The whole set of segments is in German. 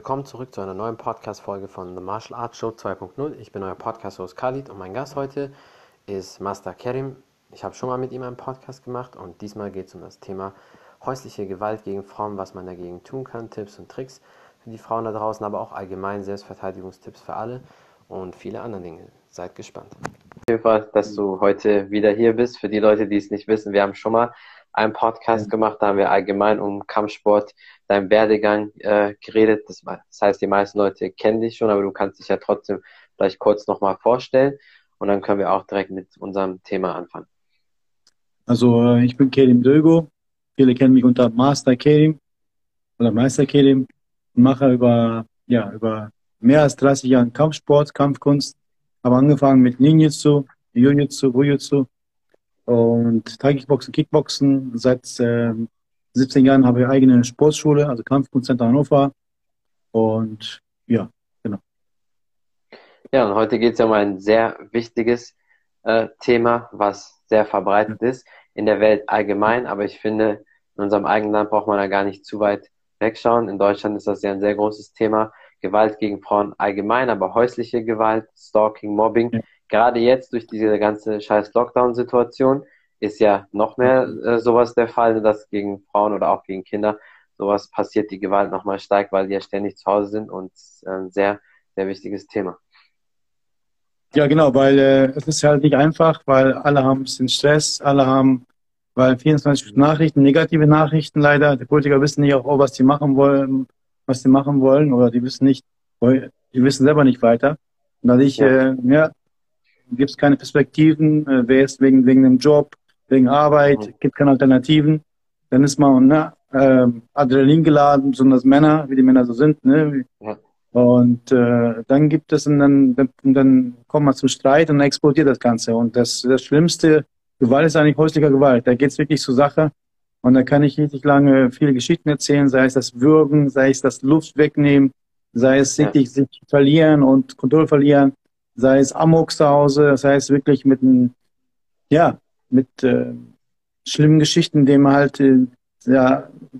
Willkommen zurück zu einer neuen Podcast-Folge von The Martial Arts Show 2.0. Ich bin euer Podcast-Host Khalid und mein Gast heute ist Master Kerim. Ich habe schon mal mit ihm einen Podcast gemacht und diesmal geht es um das Thema häusliche Gewalt gegen Frauen, was man dagegen tun kann, Tipps und Tricks für die Frauen da draußen, aber auch allgemein Selbstverteidigungstipps für alle und viele andere Dinge. Seid gespannt. Auf jeden Fall, dass du heute wieder hier bist. Für die Leute, die es nicht wissen, wir haben schon mal einen Podcast gemacht, da haben wir allgemein um Kampfsport, deinen Werdegang geredet. Das heißt, die meisten Leute kennen dich schon, aber du kannst dich ja trotzdem vielleicht kurz nochmal vorstellen und dann können wir auch direkt mit unserem Thema anfangen. Also ich bin Kerim Dögo, viele kennen mich unter Master Kerim und mache über mehr als 30 Jahren Kampfsport, Kampfkunst, habe angefangen mit Ninjutsu, Jujutsu, Wujutsu und Thai-Kickboxen, Kickboxen. Seit 17 Jahren habe ich eine eigene Sportschule, also Kampfkunstcenter Hannover. Und ja, genau. Ja, und heute geht es ja um ein sehr wichtiges Thema, was sehr verbreitet ist in der Welt allgemein. Aber ich finde, in unserem eigenen Land braucht man da gar nicht zu weit wegschauen. In Deutschland ist das ja ein sehr großes Thema. Gewalt gegen Frauen allgemein, aber häusliche Gewalt, Stalking, Mobbing. Ja. Gerade jetzt durch diese ganze scheiß Lockdown-Situation ist ja noch mehr sowas der Fall, dass gegen Frauen oder auch gegen Kinder sowas passiert, die Gewalt nochmal steigt, weil die ja ständig zu Hause sind und ein sehr, sehr wichtiges Thema. Ja, genau, weil es ist halt nicht einfach, weil alle haben ein bisschen Stress, weil 24 Nachrichten, negative Nachrichten leider, die Politiker wissen nicht auch, was die machen wollen, oder die wissen selber nicht weiter. Und dadurch, gibt es keine Perspektiven, wer ist wegen dem Job, wegen Arbeit, gibt keine Alternativen. Dann ist man Adrenalin geladen, besonders Männer, wie die Männer so sind. Ne? Ja. Und dann kommt man zum Streit und dann explodiert das Ganze. Und das schlimmste Gewalt ist eigentlich häusliche Gewalt. Da geht es wirklich zur Sache. Und da kann ich richtig lange viele Geschichten erzählen, sei es das Würgen, sei es das Luft wegnehmen, sei es wirklich sich verlieren und Kontrolle verlieren. Sei es Amok zu Hause, das heißt wirklich mit schlimmen Geschichten, denen man halt die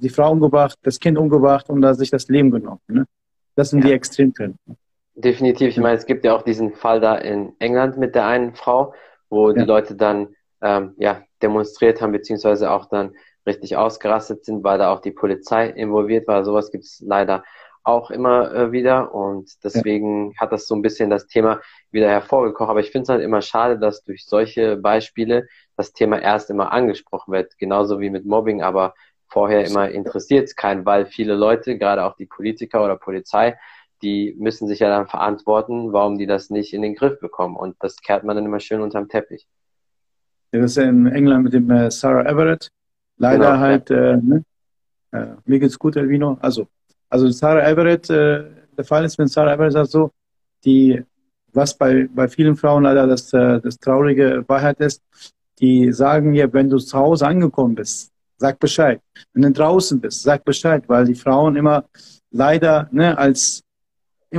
Frau umgebracht, das Kind umgebracht und da sich das Leben genommen. Ne? Das sind die Extremfälle. Definitiv. Ich meine, es gibt ja auch diesen Fall da in England mit der einen Frau, wo die Leute dann demonstriert haben, beziehungsweise auch dann richtig ausgerastet sind, weil da auch die Polizei involviert war. Sowas gibt es leider auch immer wieder und deswegen hat das so ein bisschen das Thema wieder hervorgekocht. Aber ich finde es halt immer schade, dass durch solche Beispiele das Thema erst immer angesprochen wird, genauso wie mit Mobbing, aber vorher immer interessiert es keinen, weil viele Leute, gerade auch die Politiker oder Polizei, die müssen sich ja dann verantworten, warum die das nicht in den Griff bekommen und das kehrt man dann immer schön unterm Teppich. Ja, das ist in England mit dem Sarah Everard. Leider genau, halt, mir geht's gut, Elvino, Also Sarah Everard, der Fall ist, wenn Sarah Everard sagt so, was bei vielen Frauen leider das traurige Wahrheit ist, die sagen ja, wenn du zu Hause angekommen bist, sag Bescheid. Wenn du draußen bist, sag Bescheid, weil die Frauen immer leider immer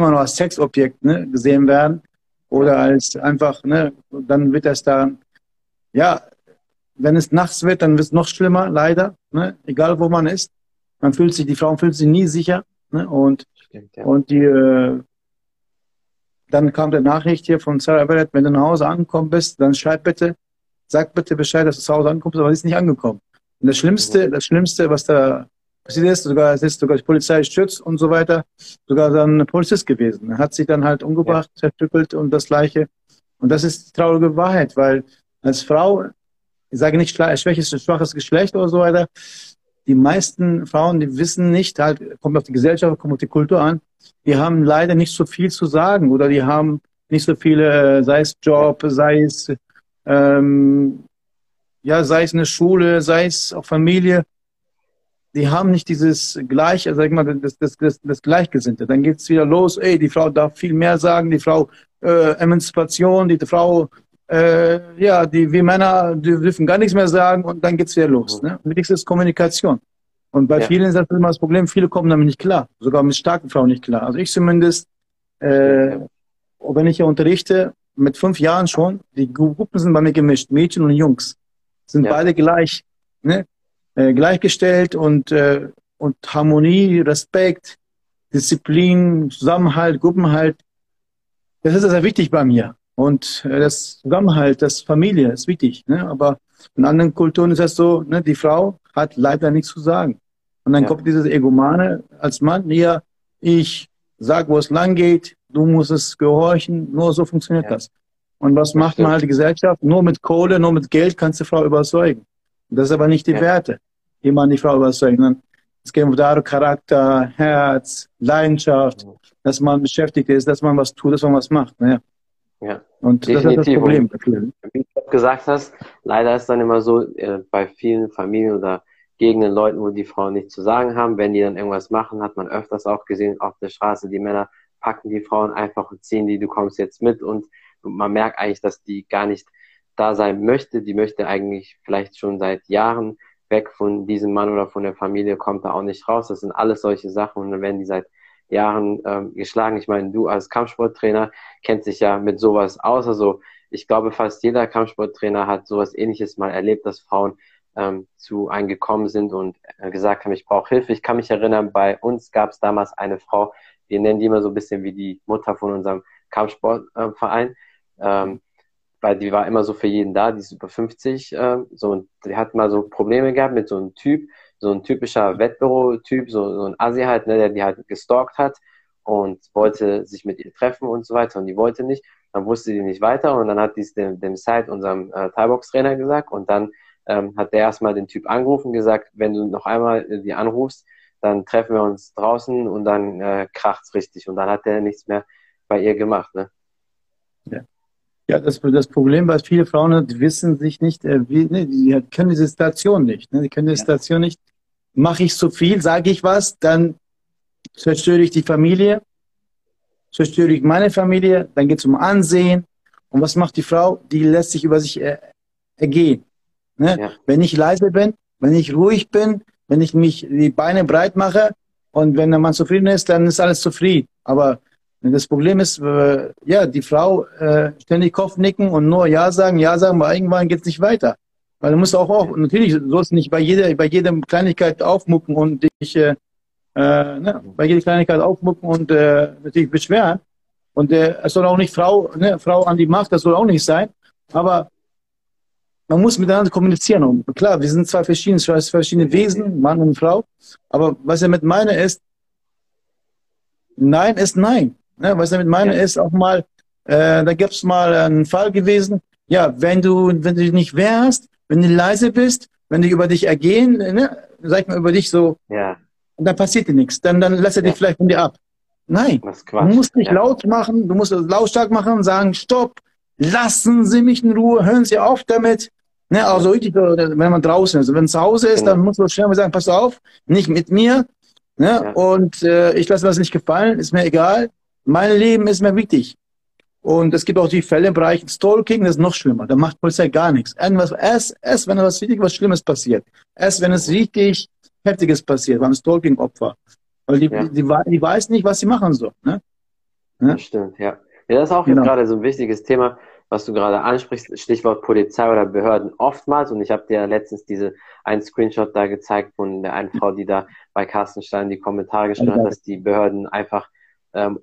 noch als Sexobjekt gesehen werden oder als einfach, dann wird das dann, wenn es nachts wird, dann wird es noch schlimmer, leider, egal wo man ist. Die Frauen fühlen sich nie sicher. Ne? Und, dann kam die Nachricht hier von Sarah Everard, wenn du nach Hause angekommen bist, dann sag bitte Bescheid, dass du zu Hause ankommst, aber sie ist nicht angekommen. Und das Schlimmste, was da passiert ist, sogar die Polizei stürzt und so weiter, sogar dann ein Polizist gewesen. Hat sich dann halt umgebracht, zerstückelt und das Gleiche. Und das ist die traurige Wahrheit, weil als Frau, ich sage nicht schwaches Geschlecht oder so weiter, die meisten Frauen, die wissen nicht, kommt auf die Gesellschaft, kommt auf die Kultur an, die haben leider nicht so viel zu sagen oder die haben nicht so viele, sei es Job, sei es eine Schule, sei es auch Familie, die haben nicht dieses das Gleichgesinnte. Dann geht es wieder los, die Frau darf viel mehr sagen, die Frau Emanzipation, die Frau wir Männer, die dürfen gar nichts mehr sagen und dann geht's wieder los. Ne? Wichtigste ist Kommunikation. Und bei vielen ist das immer das Problem, viele kommen damit nicht klar. Sogar mit starken Frauen nicht klar. Also ich zumindest, wenn ich hier unterrichte, mit 5 Jahren schon, die Gruppen sind bei mir gemischt, Mädchen und Jungs. Sind beide gleich, gleichgestellt und Harmonie, Respekt, Disziplin, Zusammenhalt, Gruppenhalt, das ist sehr wichtig bei mir. Und das Zusammenhalt, das Familie ist wichtig. Ne? Aber in anderen Kulturen ist das so, ne? Die Frau hat leider nichts zu sagen. Und dann kommt dieses Egomane als Mann, ja, ich sag, wo es lang geht, du musst es gehorchen, nur so funktioniert das. Und was macht man halt die Gesellschaft? Nur mit Kohle, nur mit Geld kannst du die Frau überzeugen. Und das ist aber nicht die Werte, die man die Frau überzeugen. Es geht um Charakter, Herz, Leidenschaft, dass man beschäftigt ist, dass man was tut, dass man was macht. Naja. Ja, und definitiv. Das ist das Problem. Und wie du gesagt hast, leider ist dann immer so, bei vielen Familien oder Gegenden, Leuten, wo die Frauen nichts zu sagen haben, wenn die dann irgendwas machen, hat man öfters auch gesehen, auf der Straße, die Männer packen die Frauen einfach und ziehen die, du kommst jetzt mit, und man merkt eigentlich, dass die gar nicht da sein möchte, die möchte eigentlich vielleicht schon seit Jahren weg von diesem Mann oder von der Familie, kommt da auch nicht raus, das sind alles solche Sachen, und dann werden die seit Jahren geschlagen. Ich meine, du als Kampfsporttrainer kennst dich ja mit sowas aus. Also ich glaube, fast jeder Kampfsporttrainer hat sowas Ähnliches mal erlebt, dass Frauen zu einem gekommen sind und gesagt haben, ich brauche Hilfe. Ich kann mich erinnern, bei uns gab es damals eine Frau, wir nennen die immer so ein bisschen wie die Mutter von unserem Kampfsportverein, weil die war immer so für jeden da, die ist über 50, so, und die hat mal so Probleme gehabt mit so einem Typ, so ein typischer Wettbüro-Typ, so ein Assi halt, ne, der die halt gestalkt hat und wollte sich mit ihr treffen und so weiter, und die wollte nicht, dann wusste die nicht weiter, und dann hat die es dem Sat, unserem Thai-Box-Trainer, gesagt, und dann hat der erstmal den Typ angerufen, gesagt, wenn du noch einmal die anrufst, dann treffen wir uns draußen, und dann kracht's richtig, und dann hat der nichts mehr bei ihr gemacht, ne? Ja. Ja, das Problem, was viele Frauen haben, die wissen sich nicht, die können die Situation nicht. Ne? Die können die Situation nicht. Mache ich zu viel, sage ich was, dann zerstöre ich die Familie, zerstöre ich meine Familie, dann geht es um Ansehen. Und was macht die Frau? Die lässt sich über sich ergehen. Ne? Ja. Wenn ich leise bin, wenn ich ruhig bin, wenn ich mich die Beine breit mache, und wenn der Mann zufrieden ist, dann ist alles zufrieden. Aber das Problem ist, ja, die Frau ständig Kopfnicken und nur ja sagen, weil irgendwann geht es nicht weiter. Weil du musst auch natürlich, du sollst nicht bei jeder Kleinigkeit aufmucken und dich, bei jeder Kleinigkeit aufmucken und natürlich beschweren. Und es soll auch nicht Frau an die Macht, das soll auch nicht sein. Aber man muss miteinander kommunizieren. Und klar, wir sind zwei verschiedene Wesen, Mann und Frau. Aber was ich damit meine ist, Nein ist Nein. Ne? Was ich damit meine ist auch mal, da gibt es mal einen Fall gewesen, ja, wenn du nicht wärst, wenn du leise bist, wenn die über dich ergehen, ne, sag ich mal über dich so, und dann passiert dir nichts, dann lässt er dich vielleicht von dir ab. Nein, du musst nicht laut machen, du musst lautstark machen und sagen, stopp, lassen Sie mich in Ruhe, hören Sie auf damit. Ne, also richtig, wenn man draußen ist, wenn es zu Hause ist, dann muss man schnell mal sagen, pass auf, nicht mit mir, ne, und ich lasse mir das nicht gefallen, ist mir egal, mein Leben ist mir wichtig. Und es gibt auch die Fälle im Bereich Stalking, das ist noch schlimmer. Da macht Polizei gar nichts. Erst wenn etwas richtig was Schlimmes passiert. Erst wenn es richtig Heftiges passiert, beim Stalking-Opfer. Weil die weiß nicht, was sie machen soll. Ne? Ne? Das stimmt, ja. Ja, das ist auch gerade so ein wichtiges Thema, was du gerade ansprichst, Stichwort Polizei oder Behörden oftmals. Und ich habe dir letztens einen Screenshot da gezeigt von der einen Frau, die da bei Carsten Stahl in die Kommentare geschrieben hat, dass die Behörden einfach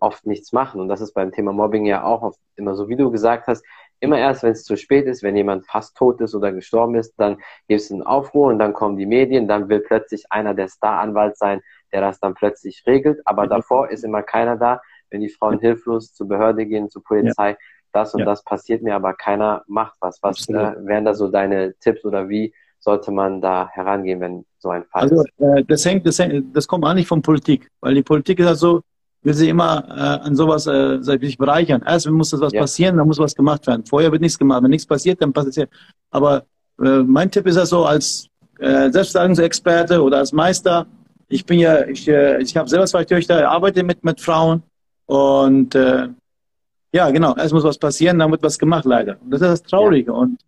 oft nichts machen. Und das ist beim Thema Mobbing ja auch oft immer so, wie du gesagt hast, immer erst, wenn es zu spät ist, wenn jemand fast tot ist oder gestorben ist, dann gibt es einen Aufruhr und dann kommen die Medien, dann will plötzlich einer der Staranwalt sein, der das dann plötzlich regelt, aber davor ist immer keiner da, wenn die Frauen hilflos zur Behörde gehen, zur Polizei, das und das passiert mir, aber keiner macht was. Was wären da so deine Tipps oder wie sollte man da herangehen, wenn so ein Fall ist? Also das kommt auch nicht von Politik, weil die Politik ist halt so, will sie immer an sowas sich bereichern. Erst muss das was passieren, dann muss was gemacht werden. Vorher wird nichts gemacht. Wenn nichts passiert, dann passiert. Aber mein Tipp ist das so, als Selbstverteidigungsexperte oder als Meister, ich habe selber zwei Töchter, arbeite mit Frauen und ja, genau, erst muss was passieren, dann wird was gemacht, leider. Und das ist das Traurige und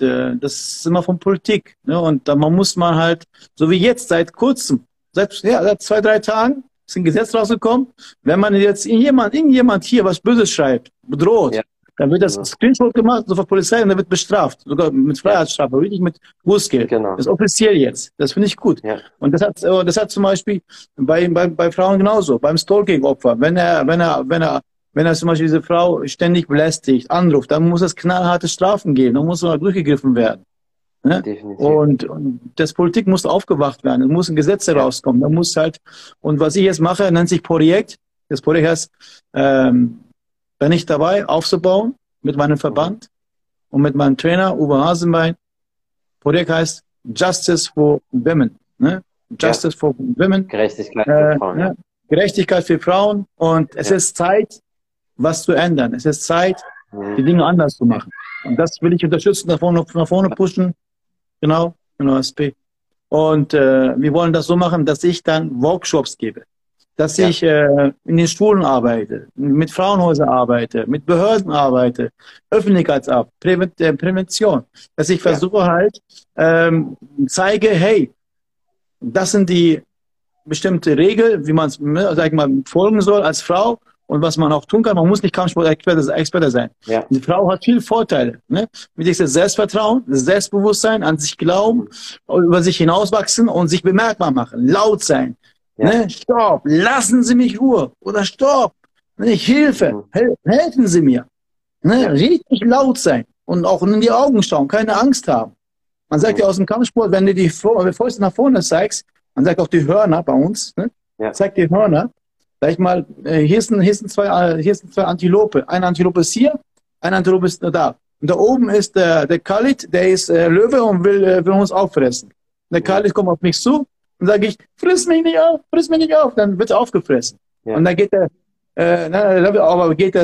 das ist immer von Politik. Ne? Und da muss man halt, so wie jetzt, seit kurzem, seit 2, 3 Tagen, ist ein Gesetz rausgekommen, wenn man jetzt irgendjemand hier was Böses schreibt, bedroht, Dann wird das Screenshot gemacht, sofort Polizei, und dann wird bestraft. Sogar mit Freiheitsstrafe, wirklich mit Bußgeld. Genau. Das ist offiziell jetzt. Das finde ich gut. Ja. Und das hat zum Beispiel bei Frauen genauso, beim Stalking-Opfer. Wenn er zum Beispiel diese Frau ständig belästigt, anruft, dann muss es knallharte Strafen geben, dann muss man durchgegriffen werden. Ne? Definitiv. Und das Politik muss aufgewacht werden, es muss ein Gesetz herauskommen, da muss halt, und was ich jetzt mache, nennt sich Projekt, das Projekt heißt, bin ich dabei, aufzubauen, mit meinem Verband und mit meinem Trainer, Uwe Hasenbein. Projekt heißt Justice for Women. Ne? Justice for Women. Gerechtigkeit für Frauen. Ja. Gerechtigkeit für Frauen, und es ist Zeit, was zu ändern. Es ist Zeit, die Dinge anders zu machen. Und das will ich unterstützen, nach vorne pushen. Genau, SP. Und wir wollen das so machen, dass ich dann Workshops gebe, dass ich in den Schulen arbeite, mit Frauenhäusern arbeite, mit Behörden arbeite, Öffentlichkeitsarbeit, Prävention, dass ich versuche halt, zeige, hey, das sind die bestimmte Regeln, wie man es, sag ich mal, folgen soll als Frau. Und was man auch tun kann, man muss nicht Kampfsport-Experte sein. Ja. Die Frau hat viele Vorteile. Ne? Mit diesem Selbstvertrauen, Selbstbewusstsein, an sich glauben, über sich hinauswachsen und sich bemerkbar machen. Laut sein. Ja. Ne? Stopp, lassen Sie mich Ruhe. Oder stopp, Hilfe, helfen Sie mir. Ne? Richtig laut sein und auch in die Augen schauen, keine Angst haben. Man sagt ja aus dem Kampfsport, wenn du die Fäuste nach vorne zeigst, man sagt auch die Hörner bei uns, ne? Zeigt die Hörner. Sag ich mal, hier sind zwei Antilope. Eine Antilope ist hier, eine Antilope ist da. Und da oben ist der Khalid, der ist Löwe und will uns auffressen. Der Khalid kommt auf mich zu und sage ich, friss mich nicht auf, friss mich nicht auf. Dann wird er aufgefressen. Ja. Und dann geht er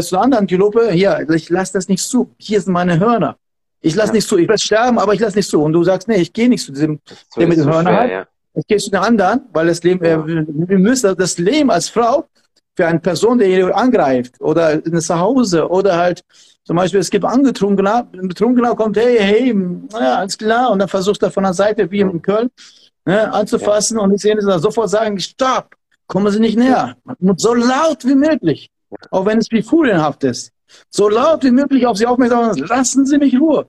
zu einer anderen Antilope. Hier, ich lasse das nicht zu. Hier sind meine Hörner. Ich lasse nicht zu. Ich werde sterben, aber ich lasse nicht zu. Und du sagst, nee, ich gehe nicht zu diesem, der mit den Hörnern hat. Ja. Ich gehe zu den anderen, weil das Leben, wir müssen das Leben als Frau für eine Person, die angreift oder zu Hause oder halt zum Beispiel, es gibt Angetrunkener kommt, hey, ja, alles klar, und dann versucht er von der Seite, wie in Köln, ne, anzufassen und ich sehe dann sofort sagen, stopp, kommen Sie nicht näher. So laut wie möglich, auch wenn es wie furienhaft ist, so laut wie möglich auf Sie aufmerksam machen, lassen Sie mich Ruhe.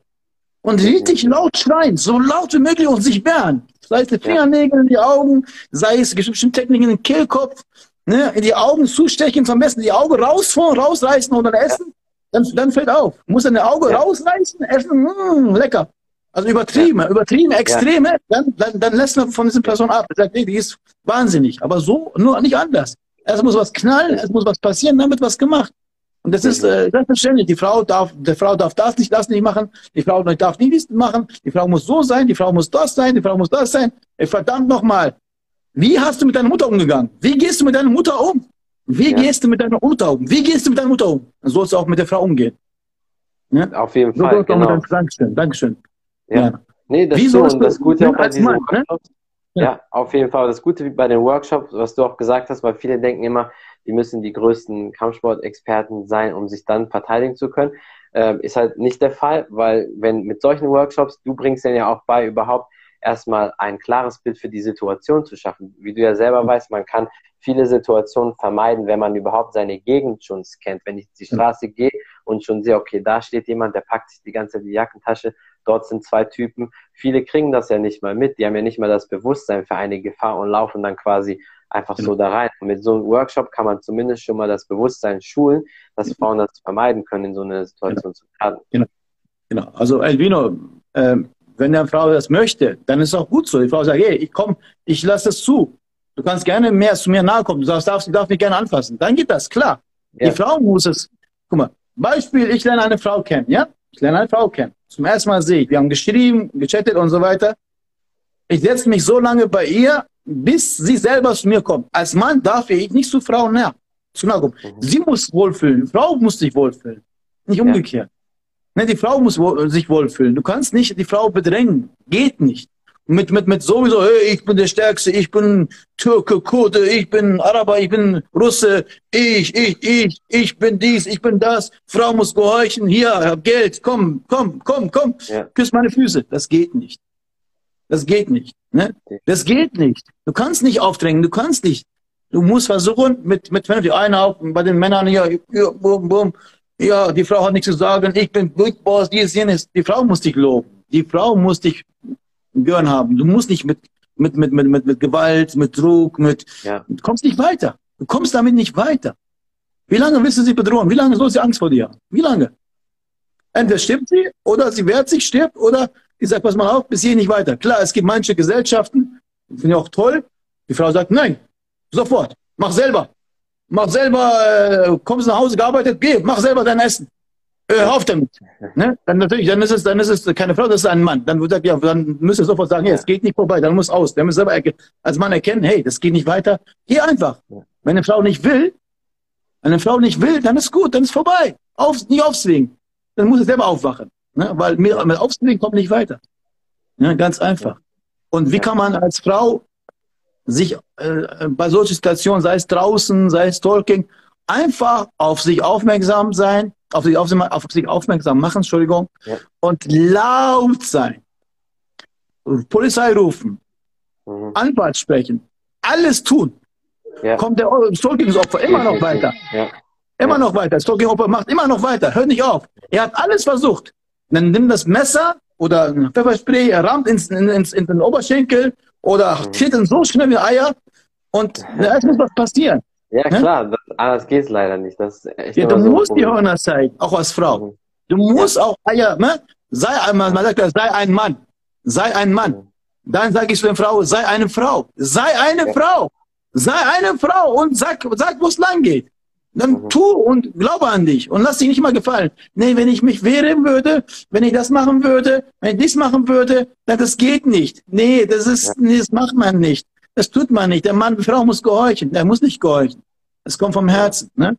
Und richtig laut schreien, so laut wie möglich und sich wehren. Sei es die Fingernägel in die Augen, sei es bestimmte Techniken in den Kehlkopf, ne, in die Augen zustechen, zum Besten die Augen rausreißen und dann essen, dann fällt auf. Muss dann die Augen rausreißen, essen, lecker. Also übertrieben, extreme, dann lässt man von dieser Person ab. Sagt, nee, die ist wahnsinnig, aber so, nur nicht anders. Es muss was knallen, es muss was passieren, dann wird was gemacht. Und das ist selbstverständlich. Die Frau darf das nicht machen. Die Frau darf nie dies machen. Die Frau muss so sein. Die Frau muss das sein. Die Frau muss das sein. Ey, verdammt nochmal. Wie hast du mit deiner Mutter umgegangen? Wie gehst du mit deiner Mutter um? Wie gehst du mit deiner Mutter um? Wie gehst du mit deiner Mutter um? Dann sollst du auch mit der Frau umgehen. Ja? Auf jeden Fall. So genau. Dankeschön. Ja. Ja. Nee, das ist so. Und das Gute auch bei diesem Workshop. Ja, auf jeden Fall. Das Gute bei den Workshops, was du auch gesagt hast, weil viele denken immer, die müssen die größten Kampfsportexperten sein, um sich dann verteidigen zu können. Ist halt nicht der Fall, weil wenn mit solchen Workshops, du bringst denen ja auch bei, überhaupt erstmal ein klares Bild für die Situation zu schaffen. Wie du ja selber weißt, man kann viele Situationen vermeiden, wenn man überhaupt seine Gegend schon kennt. Wenn ich die Straße gehe und schon sehe, okay, da steht jemand, der packt sich die ganze Zeit die Jackentasche, dort sind zwei Typen. Viele kriegen das ja nicht mal mit, die haben ja nicht mal das Bewusstsein für eine Gefahr und laufen dann quasi einfach so da rein. Und mit so einem Workshop kann man zumindest schon mal das Bewusstsein schulen, dass Frauen das vermeiden können, in so einer Situation zu geraten. Genau. Also Elvino, wenn eine Frau das möchte, dann ist es auch gut so. Die Frau sagt, hey, ich lasse das zu. Du kannst gerne mehr zu mir nahe kommen. Du darfst mich gerne anfassen. Dann geht das, klar. Ja. Die Frau muss es. Guck mal, Beispiel, ich lerne eine Frau kennen, ja? Ich lerne eine Frau kennen. Zum ersten Mal sehe ich, wir haben geschrieben, gechattet und so weiter. Ich setze mich so lange bei ihr, bis sie selber zu mir kommt. Als Mann darf ich nicht zu Frauen näher kommen. Sie muss wohlfühlen. Die Frau muss sich wohlfühlen. Nicht umgekehrt. Ja. Ne, die Frau muss sich wohlfühlen. Du kannst nicht die Frau bedrängen. Geht nicht. Mit sowieso, hey, ich bin der Stärkste, ich bin Türke, Kurde, ich bin Araber, ich bin Russe, ich bin dies, ich bin das. Frau muss gehorchen, hier, hab Geld, komm. Ja. Küss meine Füße. Das geht nicht. Das geht nicht. Ne? Das geht nicht. Du kannst nicht aufdrängen, du kannst nicht. Du musst versuchen, mit einer auch bei den Männern hier, boom, boom, ja, die Frau hat nichts zu sagen, ich bin Big Boss, die sehen es. Die Frau muss dich loben, die Frau muss dich gern haben. Du musst nicht mit Gewalt, mit Druck, du kommst nicht weiter. Du kommst damit nicht weiter. Wie lange willst du sie bedrohen? Wie lange soll sie Angst vor dir haben? Wie lange? Entweder stirbt sie, oder sie wehrt sich, stirbt, oder sie sagt, pass mal auf, bis hier nicht weiter. Klar, es gibt manche Gesellschaften, finde ich auch toll, die Frau sagt, nein, sofort, mach selber. Mach selber, kommst nach Hause, gearbeitet, geh, mach selber dein Essen. Hör auf damit. Ne? Dann natürlich, dann ist es keine Frau, das ist ein Mann. Dann wird ja, dann müsst ihr sofort sagen, hey, es geht nicht vorbei, dann muss aus. Dann müsst ihr selber als Mann erkennen, hey, das geht nicht weiter. Geh einfach. Wenn eine Frau nicht will, dann ist gut, dann ist vorbei. Nicht aufzwingen. Dann muss sie selber aufwachen. Ne? Weil mit aufzwingen kommt nicht weiter. Ne? Ganz einfach. Und wie kann man als Frau sich bei solchen Situationen, sei es draußen, sei es Talking, einfach auf sich aufmerksam sein, auf sich aufmerksam machen, Entschuldigung, und laut sein. Polizei rufen, Anwalt sprechen, alles tun. Kommt der Stalking-Opfer immer noch weiter. Immer noch weiter. Das Stalking-Opfer macht immer noch weiter. Hört nicht auf. Er hat alles versucht. Dann nimmt das Messer oder ein Pfefferspray, er rammt in den Oberschenkel oder titten so schnell wie Eier und es muss was passieren. Ja, klar, anders geht es leider nicht. Das ist echt du musst die Hörner zeigen, auch als Frau. Du musst auch Eier, ne? Sei ein Mann. Sei ein Mann. Dann sage ich zu der Frau, sei eine Frau. Sei eine Frau. Sei eine Frau und sag wo es lang geht. Dann tu und glaube an dich und lass dich nicht mal gefallen. Nee, wenn ich mich wehren würde, wenn ich das machen würde, wenn ich dies machen würde, dann das geht nicht. Nee, das macht man nicht. Das tut man nicht. Der Mann, die Frau muss gehorchen. Er muss nicht gehorchen. Es kommt vom Herzen. Ne?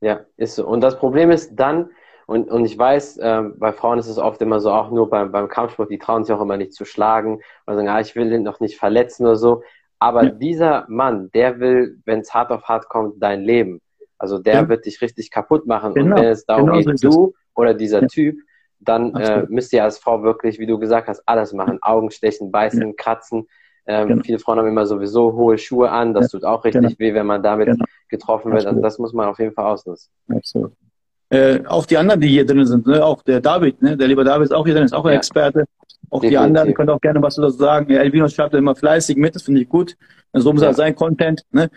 Ja, ist so. Und das Problem ist dann, und ich weiß, bei Frauen ist es oft immer so, auch nur beim Kampfsport, die trauen sich auch immer nicht zu schlagen oder sagen, ah, ich will den noch nicht verletzen oder so. Aber dieser Mann, der will, wenn es hart auf hart kommt, dein Leben. Also der wird dich richtig kaputt machen. Genau. Und wenn es darum geht, du oder dieser Typ, dann müsst ihr als Frau wirklich, wie du gesagt hast, alles machen. Augen stechen, beißen, kratzen. Viele Frauen haben immer sowieso hohe Schuhe an. Das tut auch richtig weh, wenn man damit getroffen wird. Also das muss man auf jeden Fall ausnutzen. Absolut. Auch die anderen, die hier drin sind, ne? Auch der David, ne? Der liebe David ist auch hier drin, ist auch ein Experte. Auch definitiv. Die anderen können auch gerne was dazu sagen. Ja, Elvinos schreibt immer fleißig mit, das finde ich gut. So muss er sein Content. Ne?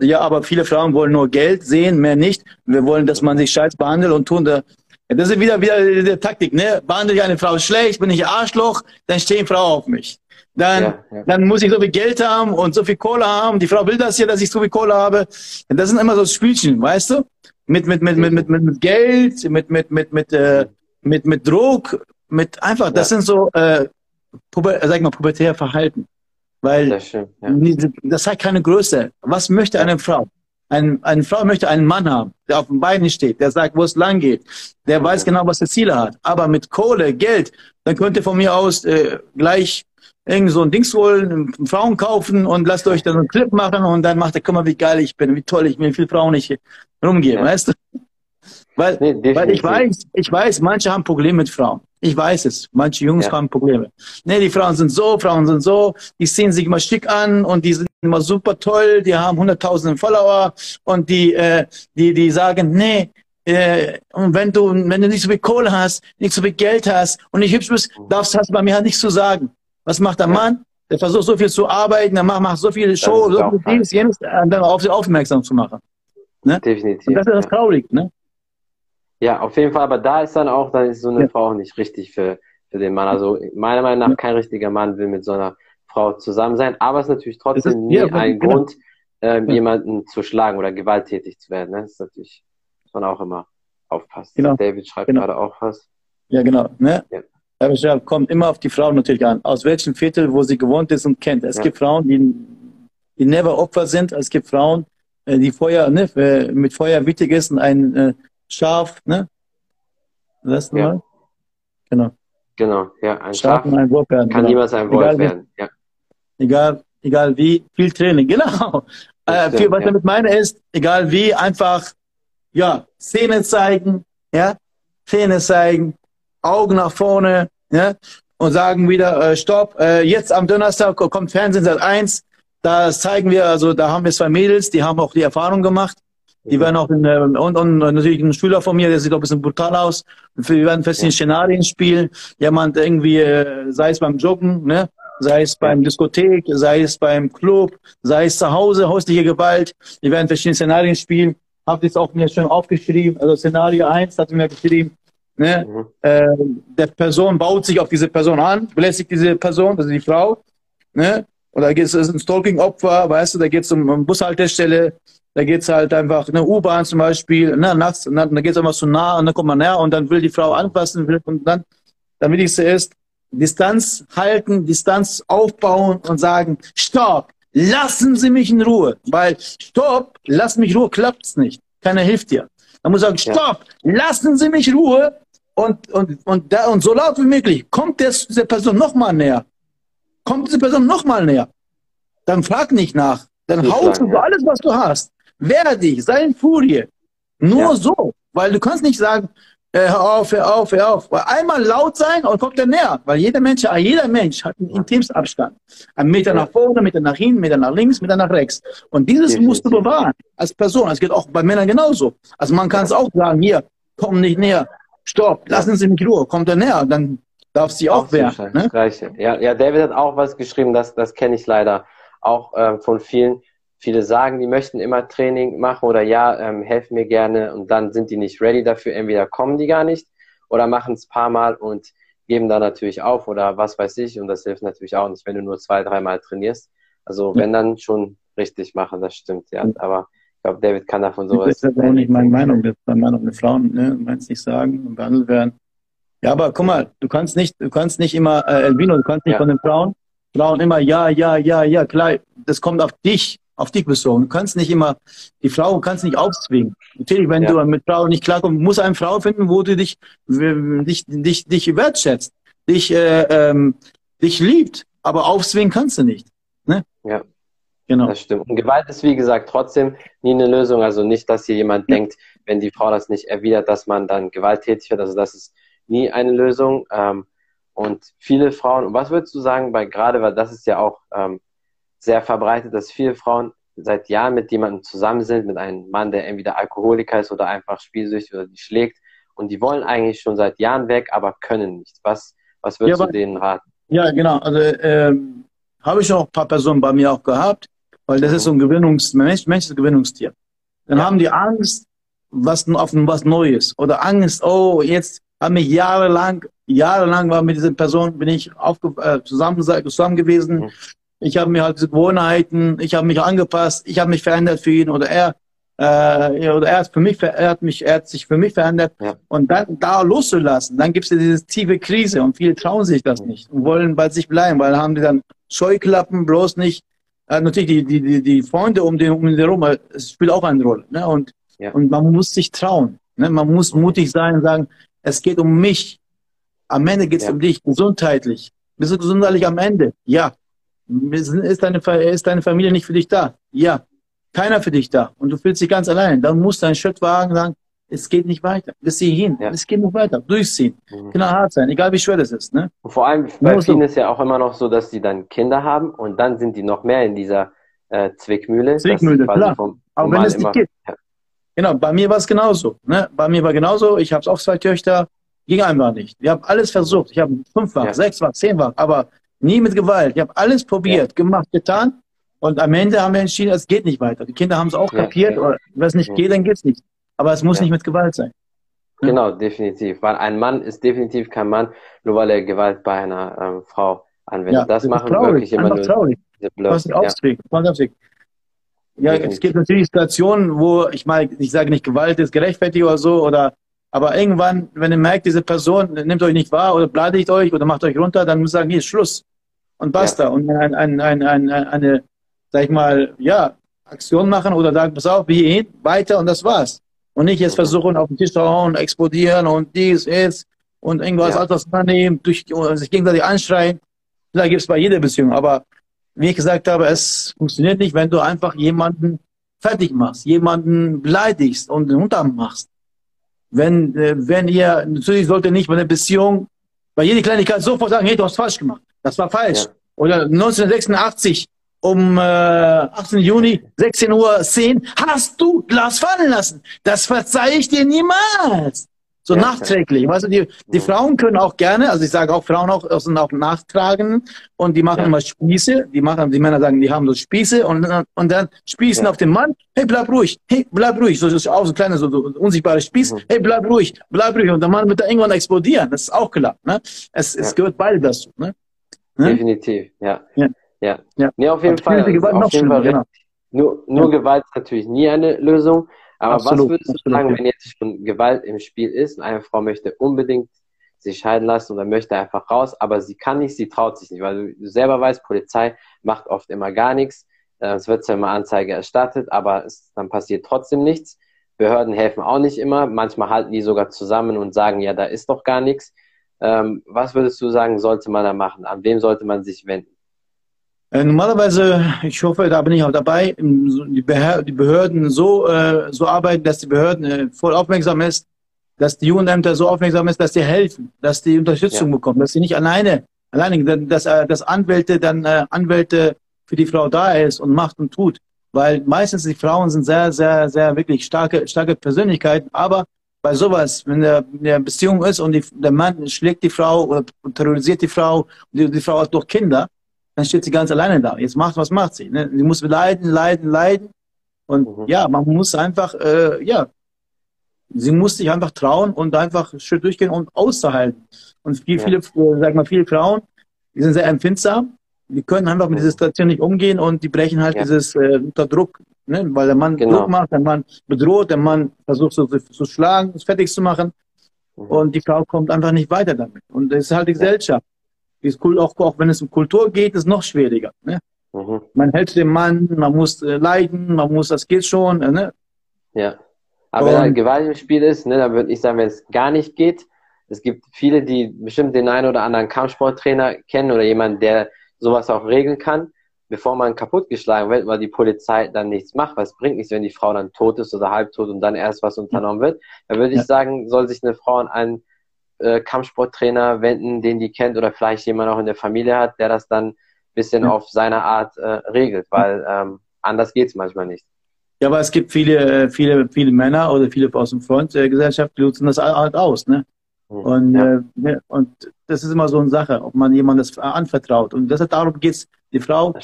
Ja, aber viele Frauen wollen nur Geld sehen, mehr nicht. Wir wollen, dass man sich scheiß behandelt und tun. Das ist wieder die Taktik. Ne? Behandle ich eine Frau schlecht, bin ich Arschloch, dann stehen Frauen auf mich. Dann muss ich so viel Geld haben und so viel Kohle haben. Die Frau will das hier, dass ich so viel Kohle habe. Das sind immer so Spielchen, weißt du? Mit Geld, mit Druck, mit einfach. Das sind so, pubertäre Verhalten. Weil das hat keine Größe. Was möchte eine Frau? Eine Frau möchte einen Mann haben, der auf den Beinen steht, der sagt, wo es lang geht, der weiß genau, was das Ziel hat. Aber mit Kohle, Geld, dann könnt ihr von mir aus gleich irgend so ein Dings holen, Frauen kaufen und lasst euch dann so einen Clip machen und dann macht ihr, guck mal, wie geil ich bin, wie toll ich bin, wie viele Frauen ich rumgehe, weißt du? Weil ich weiß, manche haben Probleme mit Frauen. Ich weiß es. Manche Jungs haben Probleme. Nee, die Frauen sind so, die ziehen sich immer schick an und die sind immer super toll, die haben 100.000 Follower und die sagen, nee, und wenn du nicht so viel Kohle hast, nicht so viel Geld hast und nicht hübsch bist, hast du bei mir halt nichts zu sagen. Was macht der Mann? Der versucht so viel zu arbeiten, der macht so viele Shows, so viel Dienst, jenes, dann auf sie aufmerksam zu machen. Ne? Definitiv. Und das ist das traurig, ne? Ja, auf jeden Fall, aber da ist dann ist so eine Frau auch nicht richtig für den Mann. Also meiner Meinung nach kein richtiger Mann will mit so einer Frau zusammen sein, aber es ist natürlich trotzdem nie ein Grund, jemanden zu schlagen oder gewalttätig zu werden. Ne? Das ist natürlich, muss man auch immer aufpassen. Genau. David schreibt gerade auch was. Ja, genau. Ne? Ja. Kommt immer auf die Frau natürlich an, aus welchem Viertel, wo sie gewohnt ist und kennt. Es gibt Frauen, die never Opfer sind, es gibt Frauen, die Feuer, ne, mit Feuer wichtig ist und ein Schaf, ne? Das mal? Genau. Genau, ja. Ein Schaf und ein Wolf werden. Kann niemals ein Wolf werden. Ja. Egal wie, viel Training, genau. Was ich damit meine ist, egal wie, einfach, Zähne zeigen, Augen nach vorne, und sagen wieder, stopp, jetzt am Donnerstag kommt Fernsehen Sat.1, da zeigen wir, also da haben wir zwei Mädels, die haben auch die Erfahrung gemacht. Die werden auch, und natürlich ein Schüler von mir, der sieht auch ein bisschen brutal aus. Wir werden verschiedene Szenarien spielen. Jemand irgendwie, sei es beim Joggen, ne? Sei es beim Diskothek, sei es beim Club, sei es zu Hause, häusliche Gewalt. Wir werden verschiedene Szenarien spielen. Habe das auch mir schon aufgeschrieben. Also Szenario 1 hat mir geschrieben. Ne? Mhm. Der Person baut sich auf diese Person an, belästigt diese Person, also die Frau. Ne? Und da geht es um Stalking-Opfer, weißt du, da geht es um Bushaltestelle, da geht es halt einfach, eine U-Bahn zum Beispiel, ne, nachts, und dann geht es einfach so nah und dann kommt man näher und dann will die Frau anfassen, und dann, das Wichtigste ist, Distanz halten, Distanz aufbauen und sagen, stopp, lassen Sie mich in Ruhe, weil stopp, lass mich in Ruhe, klappt es nicht, keiner hilft dir. Man muss sagen, stopp, lassen Sie mich in Ruhe und so laut wie möglich, kommt diese Person nochmal näher. Kommt diese Person nochmal näher. Dann frag nicht nach. Dann haust du alles, was du hast. Wehr dich, sei in Furie. Nur so. Weil du kannst nicht sagen, hör auf, hör auf, hör auf. Weil einmal laut sein und kommt dann näher. Weil jeder Mensch hat einen Intimsabstand. Ein Meter nach vorne, einen Meter nach hinten, einen Meter nach links, einen Meter nach rechts. Und dieses musst du bewahren. Als Person. Das geht auch bei Männern genauso. Also man kann es auch sagen, hier, komm nicht näher. Stopp, lassen Sie mich in Ruhe. Kommt dann näher. Dann darf sie auch werden. Ne? Ja, ja, David hat auch was geschrieben, das kenne ich leider auch von vielen. Viele sagen, die möchten immer Training machen oder ja, helf mir gerne, und dann sind die nicht ready dafür. Entweder kommen die gar nicht oder machen es ein paar Mal und geben da natürlich auf oder was weiß ich, und das hilft natürlich auch nicht, wenn du nur 2-3 Mal trainierst. Also wenn dann schon richtig machen, das stimmt, ja. Aber ich glaube, David kann davon sowas... Das ist auch nicht meine Meinung, das ist meine Meinung mit Frauen, ne? Meinst nicht sagen und behandelt werden. Ja, aber guck mal, du kannst nicht immer, Elvino, du kannst nicht von den Frauen immer, ja, klar, das kommt auf dich bezogen. Du kannst nicht immer, die Frau kannst nicht aufzwingen. Natürlich, wenn du mit Frauen nicht klarkommst, musst du eine Frau finden, wo du dich wertschätzt, dich liebt, aber aufzwingen kannst du nicht. Ne? Ja. Genau. Das stimmt. Und Gewalt ist, wie gesagt, trotzdem nie eine Lösung. Also nicht, dass hier jemand denkt, wenn die Frau das nicht erwidert, dass man dann gewalttätig wird. Also das ist nie eine Lösung. Und viele Frauen, und was würdest du sagen, weil das ist ja auch sehr verbreitet, dass viele Frauen seit Jahren mit jemandem zusammen sind, mit einem Mann, der entweder Alkoholiker ist oder einfach spielsüchtig oder die schlägt, und die wollen eigentlich schon seit Jahren weg, aber können nicht. Was würdest du denen raten? Ja, genau. Also habe ich auch ein paar Personen bei mir auch gehabt, weil das ist so ein menschliches Gewinnungstier. Dann haben die Angst, auf was Neues, oder Angst, oh, jetzt habe mich jahrelang war mit dieser Person, bin ich zusammen gewesen. Ich habe mir halt diese Gewohnheiten, ich habe mich angepasst, ich habe mich verändert für ihn, oder er hat sich für mich verändert. Ja. Und dann da loszulassen, dann gibt es ja diese tiefe Krise, und viele trauen sich das nicht und wollen bei sich bleiben, weil haben die dann Scheuklappen, bloß nicht. Natürlich die Freunde um den herum, es spielt auch eine Rolle. Ne? Und man muss sich trauen. Ne? Man muss mutig sein und sagen, es geht um mich. Am Ende geht es um dich, gesundheitlich. Bist du gesundheitlich am Ende? Ja. Ist deine Familie nicht für dich da? Ja. Keiner für dich da. Und du fühlst dich ganz allein. Dann musst du einen Schritt wagen und sagen, es geht nicht weiter. Bis hierhin. Es geht nicht weiter. Durchziehen. Genau, hart sein. Egal wie schwer das ist. Ne? Und vor allem bei vielen ist ja auch immer noch so, dass die dann Kinder haben und dann sind die noch mehr in dieser Zwickmühle. Zwickmühle, klar. Aber wenn es nicht geht. Ja. Genau, bei mir war es genauso. Ne? Bei mir war genauso. Ich habe auch 2 Töchter. Ging einfach nicht. Wir haben alles versucht. Ich habe 5-fach, 6-fach, 10-fach, aber nie mit Gewalt. Ich habe alles probiert, gemacht, getan. Und am Ende haben wir entschieden, es geht nicht weiter. Die Kinder haben es auch kapiert. Oder wenn es nicht geht, dann geht es nicht. Aber es muss nicht mit Gewalt sein. Ja? Genau, definitiv. Weil ein Mann ist definitiv kein Mann, nur weil er Gewalt bei einer Frau anwendet. Ja, das machen traurig, wirklich immer nur traurig. Ja, es gibt natürlich Situationen, wo, ich meine, ich sage nicht, Gewalt ist gerechtfertigt oder so, aber irgendwann, wenn ihr merkt, diese Person nimmt euch nicht wahr oder beleidigt euch oder macht euch runter, dann muss ihr sagen, hier ist Schluss und basta. Ja. Und eine, sag ich mal, ja, Aktion machen oder sagen, pass auf, wir gehen weiter und das war's. Und nicht jetzt versuchen, auf den Tisch zu hauen, explodieren und dies und irgendwas anderes annehmen, sich gegenseitig anschreien. Da gibt es bei jeder Beziehung, aber wie ich gesagt habe, es funktioniert nicht, wenn du einfach jemanden fertig machst, jemanden beleidigst und runtermachst. Wenn ihr, natürlich sollte nicht bei einer Beziehung, bei jeder Kleinigkeit sofort sagen, hey, du hast falsch gemacht, das war falsch. Oder 1986, um 18. Juni, 16:10 Uhr, hast du Glas fallen lassen. Das verzeihe ich dir niemals. So ja, nachträglich. Ja. Weißt du, die Frauen können auch gerne, also ich sage auch, Frauen auch, sind auch nachtragen und die machen immer Spieße. Die Männer sagen, die haben so Spieße und dann spießen auf den Mann. Hey, bleib ruhig. Hey, bleib ruhig. So, das ist auch so ein kleiner, so unsichtbarer Spieß. Mhm. Hey, bleib ruhig. Bleib ruhig. Und der Mann wird da irgendwann explodieren. Das ist auch klar. Ne? Es gehört beide dazu. Ne? Definitiv, ja. Nee, auf jeden Fall. Auf jeden Fall nur Gewalt ist natürlich nie eine Lösung. Aber was würdest du sagen, wenn jetzt schon Gewalt im Spiel ist und eine Frau möchte unbedingt sich scheiden lassen oder möchte einfach raus, aber sie kann nicht, sie traut sich nicht, weil du selber weißt, Polizei macht oft immer gar nichts. Es wird zwar immer Anzeige erstattet, aber dann passiert trotzdem nichts. Behörden helfen auch nicht immer. Manchmal halten die sogar zusammen und sagen, ja, da ist doch gar nichts. Was würdest du sagen, sollte man da machen? An wem sollte man sich wenden? Normalerweise, ich hoffe, da bin ich auch dabei, die Behörden so arbeiten, dass die Behörden voll aufmerksam ist, dass die Jugendämter so aufmerksam ist, dass die helfen, dass die Unterstützung bekommen, dass sie nicht alleine, dass Anwälte für die Frau da ist und macht und tut, weil meistens die Frauen sind sehr, sehr, sehr wirklich starke Persönlichkeiten, aber bei sowas, wenn der Beziehung ist und der Mann schlägt die Frau oder terrorisiert die Frau, die Frau hat doch Kinder, dann steht sie ganz alleine da. Jetzt was macht sie? Ne? Sie muss leiden. Und man muss einfach, sie muss sich einfach trauen und einfach schön durchgehen und auszuhalten. Und viele Frauen, die sind sehr empfindsam, die können einfach mit dieser Situation nicht umgehen und die brechen halt dieses unter Druck, ne? Weil der Mann Druck macht, der Mann bedroht, der Mann versucht zu schlagen, es fertig zu machen und die Frau kommt einfach nicht weiter damit. Und das ist halt die Gesellschaft. Ist cool, auch wenn es um Kultur geht, ist noch schwieriger. Ne? Man hält den Mann, man muss leiden, das geht schon. Ne? Ja, aber wenn Gewalt im Spiel ist, ne, dann würde ich sagen, wenn es gar nicht geht, es gibt viele, die bestimmt den einen oder anderen Kampfsporttrainer kennen oder jemanden, der sowas auch regeln kann, bevor man kaputtgeschlagen wird, weil die Polizei dann nichts macht. Was bringt nichts, wenn die Frau dann tot ist oder halbtot und dann erst was unternommen wird? Dann würde ich sagen, soll sich eine Frau an einen Kampfsporttrainer wenden, den die kennt oder vielleicht jemand auch in der Familie hat, der das dann ein bisschen auf seine Art regelt, weil anders geht es manchmal nicht. Ja, aber es gibt viele Männer oder viele aus dem Front der Gesellschaft, die nutzen das halt aus, ne? Und, und das ist immer so eine Sache, ob man jemandem das anvertraut. Und deshalb darum geht es, die Frau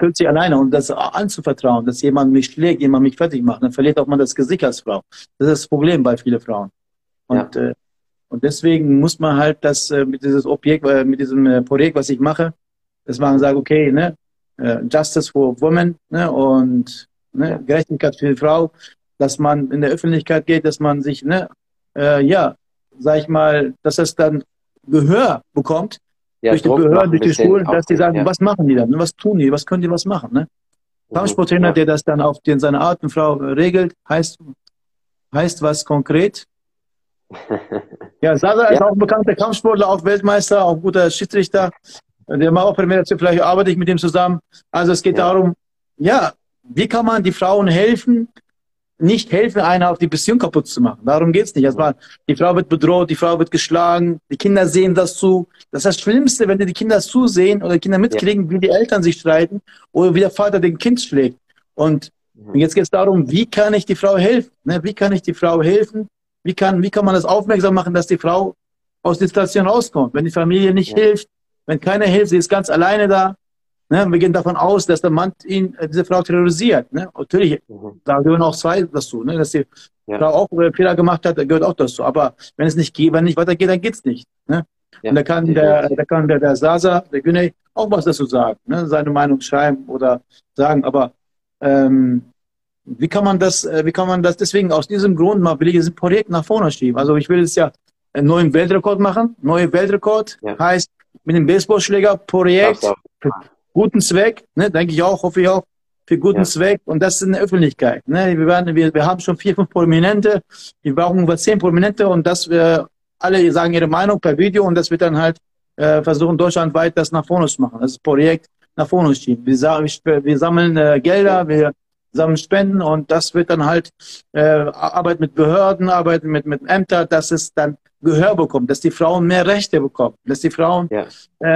fühlt sich alleine und das anzuvertrauen, dass jemand mich schlägt, jemand mich fertig macht, dann verliert auch man das Gesicht als Frau. Das ist das Problem bei vielen Frauen. Und und deswegen muss man halt das mit dieses Objekt, mit diesem Projekt, was ich mache, dass man sagt, okay, ne, Justice for Women, ne, und ne, Gerechtigkeit für die Frau, dass man in der Öffentlichkeit geht, dass man sich, ne, sag ich mal, dass es dann Gehör bekommt, durch die Behörden, durch die Schulen, dass die sagen, was machen die dann, was tun die, was können die, was machen, ne? Kampfsporttrainer, der das dann auf seine Art und Frau regelt, heißt was konkret? Ja, Sada ist auch ein bekannter Kampfsportler, auch Weltmeister, auch ein guter Schiedsrichter. Der macht auch Primärziel, vielleicht arbeite ich mit ihm zusammen. Also es geht darum, wie kann man die Frauen helfen, nicht helfen, einer auf die Beziehung kaputt zu machen. Darum geht es nicht. Also, die Frau wird bedroht, die Frau wird geschlagen, die Kinder sehen das zu. Das ist das Schlimmste, wenn die Kinder zusehen oder die Kinder mitkriegen, wie die Eltern sich streiten oder wie der Vater den Kind schlägt. Und jetzt geht es darum, wie kann ich die Frau helfen? Ne? Wie kann ich die Frau helfen? Wie kann man das aufmerksam machen, dass die Frau aus der Situation rauskommt? Wenn die Familie nicht hilft, wenn keiner hilft, sie ist ganz alleine da. Ne? Wir gehen davon aus, dass der Mann diese Frau terrorisiert. Ne? Natürlich, da gehören auch zwei dazu. Ne? Dass die Frau auch Fehler gemacht hat, gehört auch dazu. Aber wenn es nicht geht, wenn nicht weitergeht, dann geht es nicht. Ne? Ja. Und da kann der Sasa, der Güney, auch was dazu sagen. Ne? Seine Meinung schreiben oder sagen. Aber wie kann man das deswegen aus diesem Grund mal will ich dieses Projekt nach vorne schieben? Also ich will jetzt einen neuen Weltrekord machen. Neuer Weltrekord heißt mit dem Baseballschläger Projekt für guten Zweck, ne, denke ich auch, hoffe ich auch, für guten Zweck und das ist in der Öffentlichkeit. Ne? Wir haben schon 4, 5 Prominente, wir brauchen über 10 Prominente und dass wir alle sagen ihre Meinung per Video und dass wir dann halt versuchen deutschlandweit das nach vorne zu machen. Das ist Projekt nach vorne schieben. Wir sammeln Gelder, wir zusammen spenden und das wird dann halt Arbeit mit Behörden, Arbeit mit Ämtern, dass es dann Gehör bekommt, dass die Frauen mehr Rechte bekommen, dass die Frauen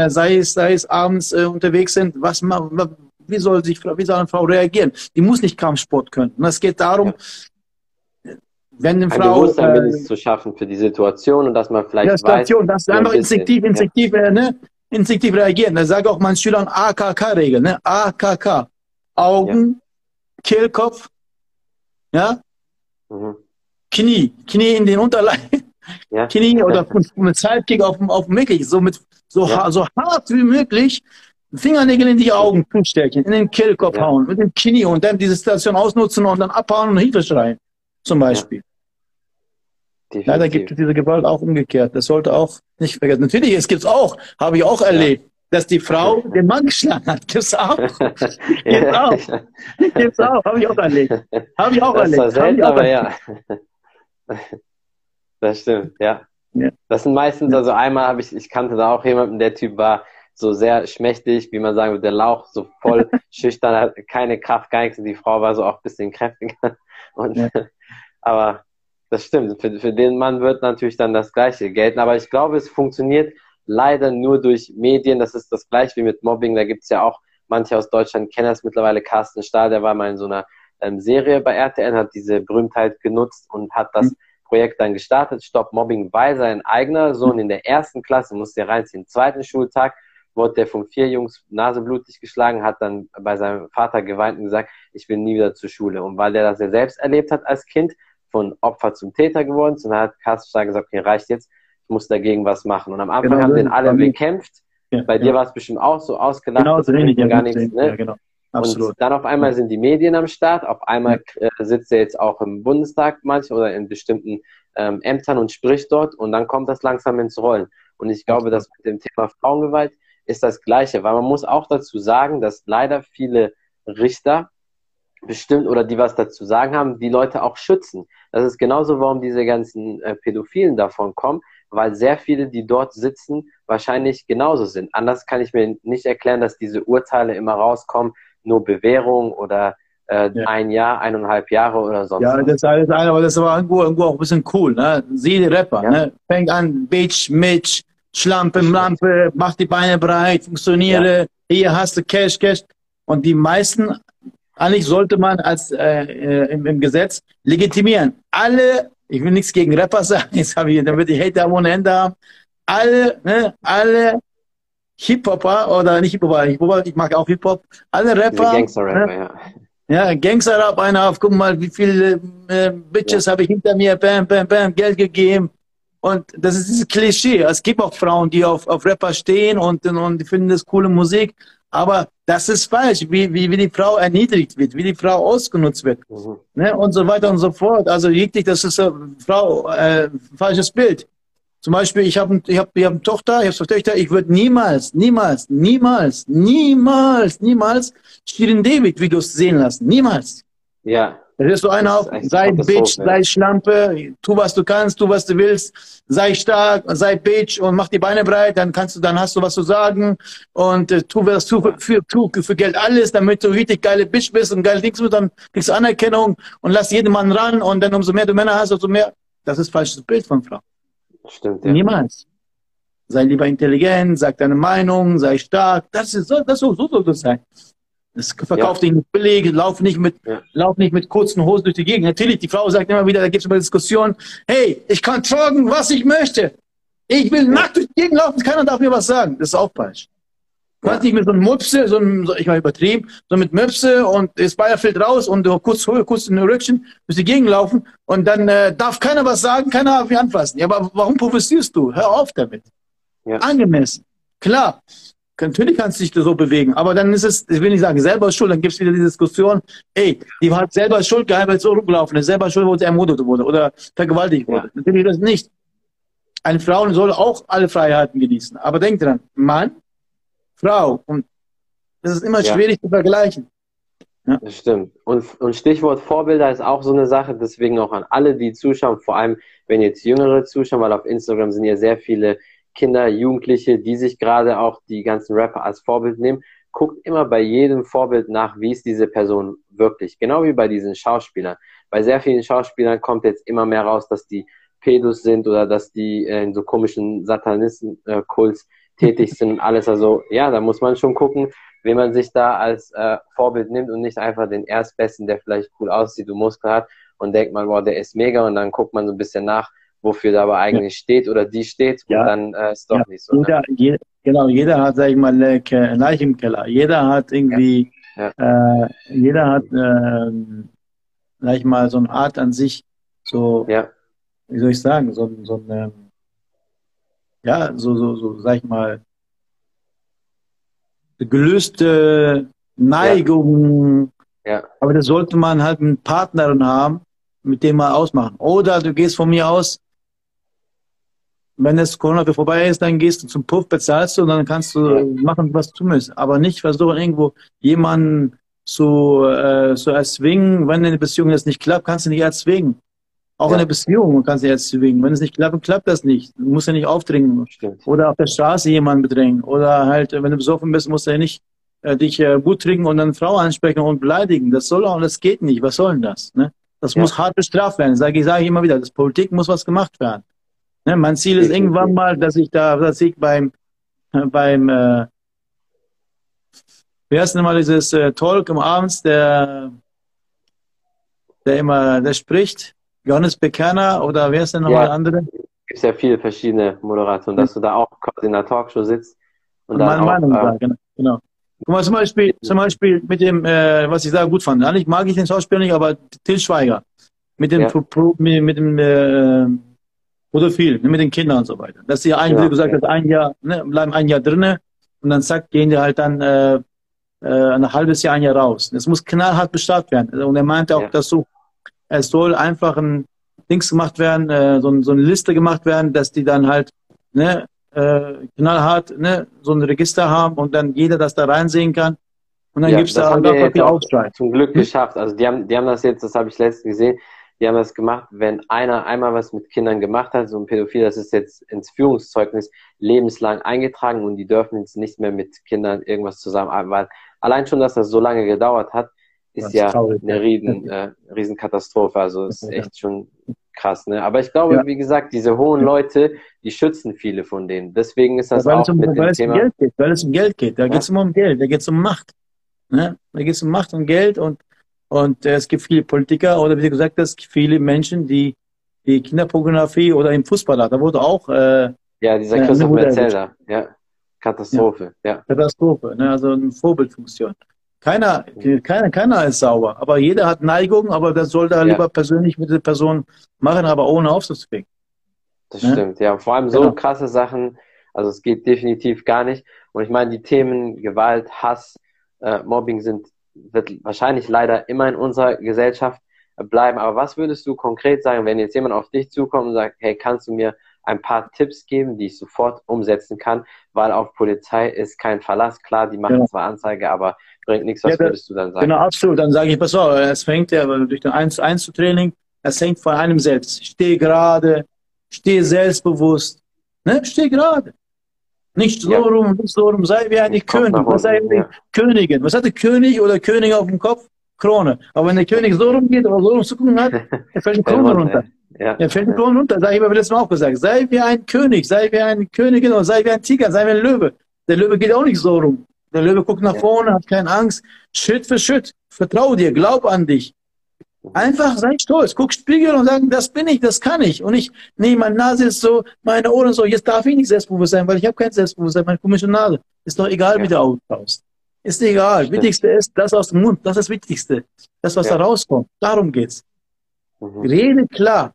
sei es abends unterwegs sind, wie soll sich, wie soll eine Frau reagieren? Die muss nicht Kampfsport können. Und es geht darum, ja, wenn eine Frau... Ein Bewusstsein mindestens zu schaffen für die Situation und dass man vielleicht Situation, weiß... dass einfach instinktiv, ja, ne? Instinktiv reagieren. Da sage ich auch meinen Schülern AKK-Regel, ne? AKK. Augen, ja. Kehlkopf, ja? Mhm. Knie. Knie in den Unterleib. Ja. Knie oder mit Sidekick auf dem Mickey. So mit so, ja, so hart wie möglich Fingernägel in die Augen stärken, in den Kehlkopf, ja, hauen, mit dem Knie und dann diese Situation ausnutzen und dann abhauen und Hilfe schreien. Zum Beispiel. Ja. Leider gibt es diese Gewalt auch umgekehrt. Das sollte auch nicht vergessen. Natürlich, es gibt es auch, habe ich auch erlebt, ja, dass die Frau den Mann geschlagen hat. Gibt es auch. Ja. Gibt es auch. Gibt's auch. Habe ich auch erlebt. Habe ich auch das erlebt. Selten, aber erlebt. Ja. Das stimmt, ja, ja. Das sind meistens, also einmal habe ich kannte da auch jemanden, der Typ war so sehr schmächtig, wie man sagen würde, der Lauch, so voll schüchtern, hat keine Kraft, gar nichts. Und die Frau war so auch ein bisschen kräftiger. Und, ja. Aber das stimmt, für den Mann wird natürlich dann das Gleiche gelten. Aber ich glaube, es funktioniert leider nur durch Medien. Das ist das Gleiche wie mit Mobbing. Da gibt es ja auch, manche aus Deutschland kennen das mittlerweile, Carsten Stahl, der war mal in so einer Serie bei RTL, hat diese Berühmtheit genutzt und hat das Projekt dann gestartet, Stop Mobbing, weil sein eigener Sohn in der 1. Klasse, musste er reinziehen, 2. Schultag, wurde der von 4 Jungs naseblutig geschlagen, hat dann bei seinem Vater geweint und gesagt, ich will nie wieder zur Schule. Und weil der das ja selbst erlebt hat als Kind, von Opfer zum Täter geworden, und dann hat Carsten gesagt, okay, reicht jetzt, ich muss dagegen was machen. Und am Anfang haben den alle bekämpft, ja, bei dir war es bestimmt auch so ausgelacht, genau, so ähnlich, gar nichts, ne? Ja, genau. Absolut. Und dann auf einmal sind die Medien am Start, auf einmal sitzt er jetzt auch im Bundestag manchmal oder in bestimmten Ämtern und spricht dort und dann kommt das langsam ins Rollen. Und ich glaube, dass mit dem Thema Frauengewalt ist das Gleiche, weil man muss auch dazu sagen, dass leider viele Richter bestimmt oder die was dazu sagen haben, die Leute auch schützen. Das ist genauso, warum diese ganzen Pädophilen davon kommen, weil sehr viele, die dort sitzen, wahrscheinlich genauso sind. Anders kann ich mir nicht erklären, dass diese Urteile immer rauskommen, nur Bewährung oder ja, 1 Jahr, 1,5 Jahre oder sonst was. Ja, das ist alles ein, aber das war auch ein bisschen cool, ne? Sie, Rapper, ja, ne? Fängt an, Bitch, Mitch, Schlampe, Lampe, mach die Beine breit, funktioniere, ja, hier hast du Cash, Cash. Und die meisten, eigentlich sollte man als im Gesetz legitimieren. Alle, ich will nichts gegen Rapper sagen, jetzt habe ich, damit die Hater ohne Ende haben, alle, ne? Alle Hip-Hopper, oder nicht Hip-Hopper, ich mag auch Hip-Hop, alle Rapper, Gangster-Rapper, ja. Ja, Gangster-Rap, einer auf, guck mal, wie viele Bitches, ja, habe ich hinter mir, bam, bam, bam, Geld gegeben. Und das ist dieses Klischee. Es gibt auch Frauen, die auf Rapper stehen und die finden das coole Musik, aber das ist falsch, wie die Frau erniedrigt wird, wie die Frau ausgenutzt wird, mhm, ne? Und so weiter und so fort. Also wirklich, das ist eine Frau, falsches Bild. Zum Beispiel, ich habe eine Tochter, ich habe zwei Töchter, ich würde niemals Shirin David Videos sehen lassen. Niemals. Ja. Da wirst du einer auf, sei Bitch, sei Schlampe, tu was du kannst, tu was du willst, sei stark, sei Bitch und mach die Beine breit, dann kannst du, dann hast du was zu sagen und tu was du für Geld alles, damit du richtig geile Bitch bist und geil Dings bist, dann kriegst du Anerkennung und lass jeden Mann ran und dann umso mehr du Männer hast, umso mehr. Das ist falsches Bild von Frauen. Stimmt, ja. Niemals. Sei lieber intelligent, sag deine Meinung, sei stark. Das soll das sein. Das verkauft dich nicht billig, lauf nicht mit kurzen Hosen durch die Gegend. Natürlich, die Frau sagt immer wieder, da gibt es immer Diskussionen, hey, ich kann tragen, was ich möchte. Ich will nackt durch die Gegend laufen, keiner darf mir was sagen. Das ist auch falsch. Du kannst nicht mit so einem Möpse, ich war übertrieben, so mit Möpse und das Ball fällt raus und du kurz in den Rückchen, durch die Gegend laufen und dann darf keiner was sagen, keiner darf mich anfassen. Ja, aber warum provozierst du? Hör auf damit. Ja. Angemessen. Klar. Natürlich kannst du dich so bewegen, aber dann ist es, ich will nicht sagen, selber schuld, dann gibt es wieder die Diskussion, ey, die hat selber Schuld gehabt, weil es so rumgelaufen ist, selber schuld, wo sie ermordet wurde oder vergewaltigt wurde. Ja. Natürlich das nicht. Eine Frau soll auch alle Freiheiten genießen, aber denk dran, Mann, Frau. Und das ist immer schwierig zu vergleichen. Ja. Das stimmt. Und Stichwort Vorbilder ist auch so eine Sache, deswegen auch an alle, die zuschauen, vor allem, wenn jetzt Jüngere zuschauen, weil auf Instagram sind ja sehr viele Kinder, Jugendliche, die sich gerade auch die ganzen Rapper als Vorbild nehmen. Guckt immer bei jedem Vorbild nach, wie ist diese Person wirklich. Genau wie bei diesen Schauspielern. Bei sehr vielen Schauspielern kommt jetzt immer mehr raus, dass die Pedos sind oder dass die in so komischen Satanistenkults tätig sind und alles. Also ja, da muss man schon gucken, wen man sich da als Vorbild nimmt und nicht einfach den Erstbesten, der vielleicht cool aussieht und Muskeln hat und denkt man, wow, der ist mega, und dann guckt man so ein bisschen nach, wofür da aber eigentlich steht oder die steht, und dann ist doch nicht so. Jeder, jeder hat, sag ich mal, Leich im Keller. Jeder hat irgendwie, jeder hat, sag ich mal, so eine Art an sich, so, wie soll ich sagen, so eine, ja, so, sag ich mal, gelöste Neigungen. Ja. Aber das sollte man halt einen Partner haben, mit dem mal ausmachen. Oder du gehst von mir aus, wenn das Corona vorbei ist, dann gehst du zum Puff, bezahlst du und dann kannst du machen, was du willst. Aber nicht versuchen, irgendwo jemanden zu erzwingen. Wenn eine Beziehung jetzt nicht klappt, kannst du nicht erzwingen. Auch in der Beziehung kannst du nicht erzwingen. Wenn es nicht klappt, klappt das nicht. Du musst ja nicht aufdringen. Stimmt. Oder auf der Straße jemanden bedrängen. Oder halt, wenn du besoffen bist, musst du ja nicht dich gut trinken und dann Frau ansprechen und beleidigen. Das soll auch, das geht nicht. Was soll denn das? Ne? Das muss hart bestraft werden. Sage ich immer wieder, das Politik muss was gemacht werden. Ne? Mein Ziel ist irgendwann mal, dass ich beim wie heißt denn mal dieses Talk am Abend, der spricht, Johannes Bekerner, oder wer ist denn nochmal andere? Es gibt ja viele verschiedene Moderatoren, dass du da auch in der Talkshow sitzt. Und dann meine auch, genau. Guck mal, zum Beispiel mit dem, was ich da gut fand. Eigentlich mag ich den Schauspieler nicht, aber Til Schweiger. Mit dem Pädophil, mit den Kindern und so weiter. Dass sie eigentlich gesagt hat, ein Jahr, ne, bleiben ein Jahr drinne und dann zack, gehen die halt dann ein halbes Jahr, ein Jahr raus. Das muss knallhart bestraft werden. Und er meinte auch, dass so, es soll einfach ein Dings gemacht werden, so eine Liste gemacht werden, dass die dann halt, ne, knallhart, ne, so ein Register haben und dann jeder das da reinsehen kann und dann gibt es da einen Aufschrei. Zum Glück geschafft. Also die haben das jetzt, das habe ich letztens gesehen, die haben das gemacht, wenn einer einmal was mit Kindern gemacht hat, so ein Pädophil, das ist jetzt ins Führungszeugnis lebenslang eingetragen und die dürfen jetzt nicht mehr mit Kindern irgendwas zusammenarbeiten. Allein schon, dass das so lange gedauert hat, ist ja traurig, eine Riesenkatastrophe. Also ist echt schon krass, ne? Aber ich glaube, wie gesagt, diese hohen Leute, die schützen viele von denen. Deswegen ist das auch mit dem Thema. Weil es um Geld geht. Da geht es immer um Geld. Da geht es um Macht. Ne? Da geht es um Macht und Geld. Und es gibt viele Politiker oder wie du gesagt hast, viele Menschen, die Kinderpornografie oder im Fußball hat. Da wurde auch... dieser Christoph Metzelder. Ja. Katastrophe. Ja. Katastrophe. Ne? Also eine Vorbildfunktion. Keiner ist sauber, aber jeder hat Neigungen, aber das sollte er lieber persönlich mit der Person machen, aber ohne aufzuzwingen. Das stimmt, ja. Vor allem so krasse Sachen, also es geht definitiv gar nicht. Und ich meine, die Themen Gewalt, Hass, Mobbing wird wahrscheinlich leider immer in unserer Gesellschaft bleiben. Aber was würdest du konkret sagen, wenn jetzt jemand auf dich zukommt und sagt, hey, kannst du mir ein paar Tipps geben, die ich sofort umsetzen kann, weil auf Polizei ist kein Verlass. Klar, die machen zwar Anzeige, aber bringt nichts. Was würdest du dann sagen? Genau, absolut. Dann sage ich, pass auf, es fängt ja durch den 1-zu-1-Training, es hängt von einem selbst. Steh gerade, steh selbstbewusst, ne? Steh gerade. Nicht so rum, nicht so rum, sei wie eigentlich König. Was sei wie Königin? Was hat der König oder König auf dem Kopf? Krone. Aber wenn der König so rumgeht oder so rum zu gucken hat, er fällt die Krone runter. Ja. Er fällt die Krone runter. Das habe ich beim letzten Mal auch gesagt. Sei wie ein König, sei wie eine Königin oder sei wie ein Tiger, sei wie ein Löwe. Der Löwe geht auch nicht so rum. Der Löwe guckt nach vorne, hat keine Angst. Schritt für Schritt. Vertrau dir, glaub an dich. Einfach sei stolz. Guck Spiegel und sag, das bin ich, das kann ich. Und nicht, nee, meine Nase ist so, meine Ohren so, jetzt darf ich nicht selbstbewusst sein, weil ich habe kein Selbstbewusstsein, meine komische Nase. Ist doch egal, wie du ausschaust. Ist egal. Das Wichtigste ist das aus dem Mund. Das ist das Wichtigste. Das, was da rauskommt. Darum geht's. Rede klar.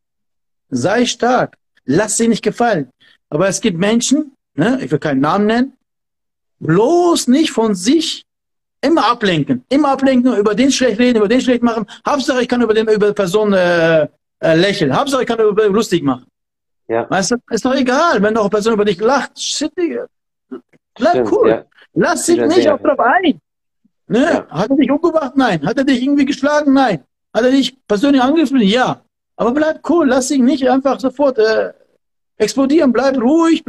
Sei stark. Lass sie nicht gefallen. Aber es gibt Menschen, ne, ich will keinen Namen nennen, bloß nicht von sich immer ablenken. Immer ablenken, über den schlecht reden, über den schlecht machen. Hauptsache, ich kann über die Person lächeln. Hauptsache, ich kann über lustig machen. Ja. Weißt du, ist doch egal, wenn noch eine Person über dich lacht. Shit, Digga. Bleib cool. Ja. Lass dich nicht auch drauf ein. Ne? Ja. Hat er dich umgebracht? Nein. Hat er dich irgendwie geschlagen? Nein. Hat er dich persönlich angegriffen? Ja. Aber bleib cool. Lass dich nicht einfach sofort explodieren. Bleib ruhig.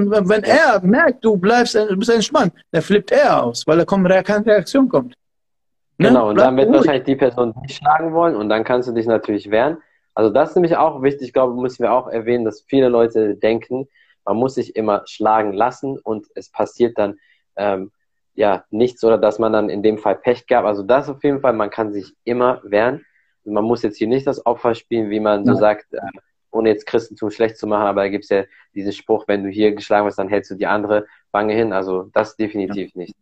Und wenn er merkt, du bist entspannt, dann flippt er aus, weil da keine Reaktion kommt. Ne? Genau. Und dann wird wahrscheinlich die Person dich schlagen wollen und dann kannst du dich natürlich wehren. Also das ist nämlich auch wichtig. Ich glaube, müssen wir auch erwähnen, dass viele Leute denken, Man muss sich immer schlagen lassen und es passiert dann ja nichts, oder dass man dann in dem Fall Pech gab. Also das auf jeden Fall, man kann sich immer wehren. Man muss jetzt hier nicht das Opfer spielen, wie man so sagt, ohne jetzt Christentum schlecht zu machen, aber da gibt es ja diesen Spruch, wenn du hier geschlagen wirst, dann hältst du die andere Wange hin. Also das definitiv nicht.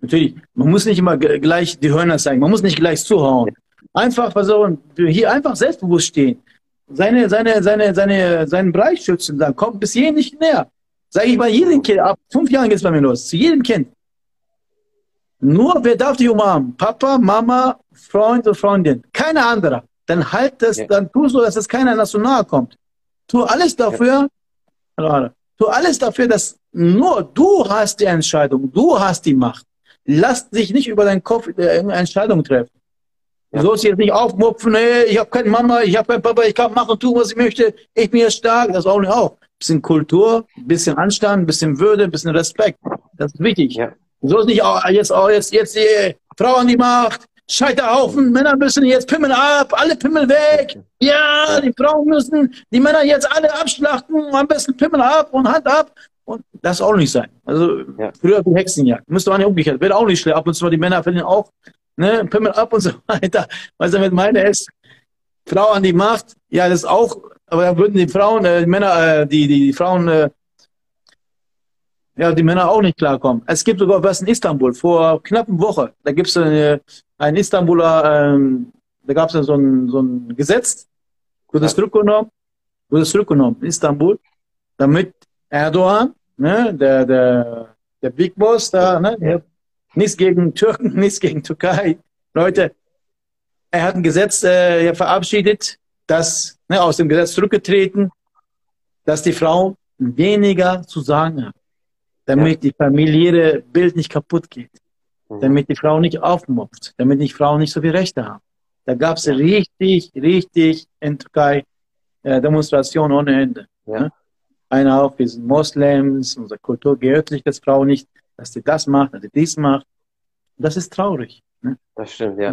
Natürlich, man muss nicht immer gleich die Hörner zeigen, man muss nicht gleich zuhauen. Einfach versuchen, hier einfach selbstbewusst stehen. Seinen Bereich schützen, dann kommt bis hier nicht näher. Sage ich bei jedem Kind, ab 5 Jahren geht es bei mir los, zu jedem Kind. Nur, wer darf dich umarmen? Papa, Mama, Freund und Freundin. Keiner anderer. Dann halt das, dann tu so, dass es keiner so nahe kommt. Tu alles dafür, dass nur du hast die Entscheidung, du hast die Macht. Lass dich nicht über deinen Kopf irgendeine Entscheidung treffen. Du sollst jetzt nicht aufmupfen, hey, ich habe keine Mama, ich habe keinen Papa, ich kann machen und tun, was ich möchte, ich bin ja stark, das auch nicht auf. Ein bisschen Kultur, ein bisschen Anstand, ein bisschen Würde, ein bisschen Respekt. Das ist wichtig. Ja. Du sollst nicht jetzt die Frau an die Macht, Scheiterhaufen, Männer müssen jetzt Pimmel ab, alle Pimmel weg. Ja, die Frauen müssen die Männer jetzt alle abschlachten, am besten Pimmel ab und Hand ab. Und das auch nicht sein. Also früher die Hexenjagd, müsste man nicht umgekehrt, wäre auch nicht schlecht. Ab und zu die Männer verlieren auch. Ne, Pimmel ab und so weiter. Was damit meine ist, Frau an die Macht, ja, das auch, aber dann würden die Frauen, die Männer auch nicht klarkommen. Es gibt sogar was in Istanbul, vor knapp einer Woche, da gibt es einen Istanbuler, da gab es so ein Gesetz, wurde es zurückgenommen in Istanbul, damit Erdogan, ne, der Big Boss da, ne, nichts gegen Türken, nichts gegen Türkei. Leute, er hat ein Gesetz verabschiedet, das aus dem Gesetz zurückgetreten, dass die Frauen weniger zu sagen haben, damit die familiäre Bild nicht kaputt geht, damit die Frau nicht aufmupft, damit die Frauen nicht so viel Rechte haben. Da gab es richtig in Türkei Demonstrationen ohne Ende. Ja. Ne? Einer auf diesen Moslems, unsere Kultur gehört sich das Frau nicht, dass sie das macht, dass sie dies macht. Das ist traurig. Ne? Das stimmt, ja.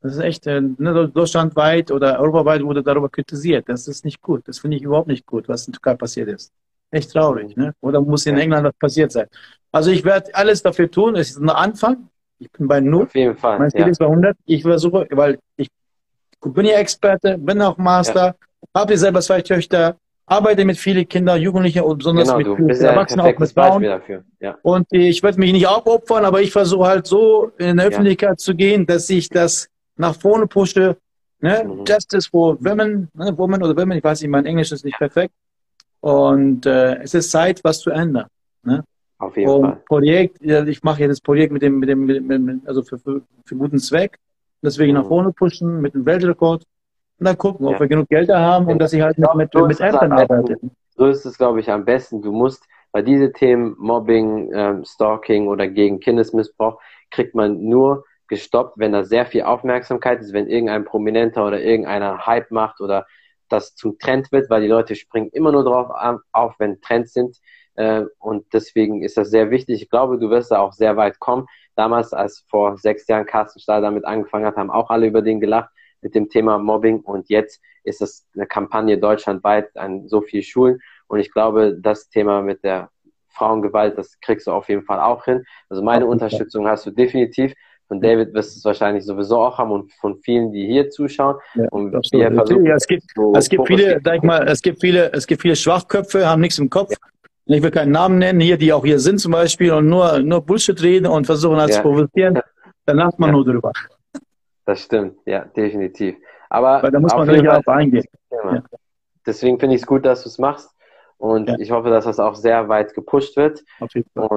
Das ist echt, deutschlandweit oder europaweit wurde darüber kritisiert. Das ist nicht gut. Das finde ich überhaupt nicht gut, was in Türkei passiert ist. Echt traurig. Ne? Oder muss in England was passiert sein? Also ich werde alles dafür tun. Es ist ein Anfang. Ich bin bei 0. Auf jeden Fall. Mein Ziel ist bei 100. Ich versuche, weil ich bin ja Experte, bin auch Master, habe selber 2 Töchter. Arbeite mit vielen Kindern, Jugendlichen und besonders mit Erwachsenen, auch mit Frauen. Dafür. Ja. Und ich werde mich nicht aufopfern, aber ich versuche halt so in der Öffentlichkeit zu gehen, dass ich das nach vorne pushe. Ne? Justice for Women, ne? Women, ich weiß nicht, mein Englisch ist nicht perfekt. Und es ist Zeit, was zu ändern. Ne? Auf jeden Fall. Projekt, ich mache jetzt das Projekt also für guten Zweck. Deswegen nach vorne pushen mit dem Weltrekord. Und dann gucken, ob wir genug Geld haben und dass ich halt noch mit Eltern arbeite. So ist es, glaube ich, am besten. Du musst bei diesen Themen, Mobbing, Stalking oder gegen Kindesmissbrauch, kriegt man nur gestoppt, wenn da sehr viel Aufmerksamkeit ist, wenn irgendein Prominenter oder irgendeiner Hype macht oder das zum Trend wird, weil die Leute springen immer nur drauf auf, wenn Trends sind. Und deswegen ist das sehr wichtig. Ich glaube, du wirst da auch sehr weit kommen. Damals, als vor 6 Jahren Carsten Stahl damit angefangen hat, haben auch alle über den gelacht, mit dem Thema Mobbing, und jetzt ist das eine Kampagne deutschlandweit an so vielen Schulen, und ich glaube, das Thema mit der Frauengewalt, das kriegst du auf jeden Fall auch hin. Also meine Unterstützung hast du definitiv, von David wirst du es wahrscheinlich sowieso auch haben und von vielen, die hier zuschauen. Ja, und es gibt viele Schwachköpfe, haben nichts im Kopf. Ja. Ich will keinen Namen nennen, die auch hier sind zum Beispiel und nur Bullshit reden und versuchen als zu provozieren. Dann lacht man nur drüber. Das stimmt, ja, definitiv. Aber da muss man natürlich auch eingehen. Ja. Deswegen finde ich es gut, dass du es machst, und ich hoffe, dass das auch sehr weit gepusht wird. Auf jeden Fall.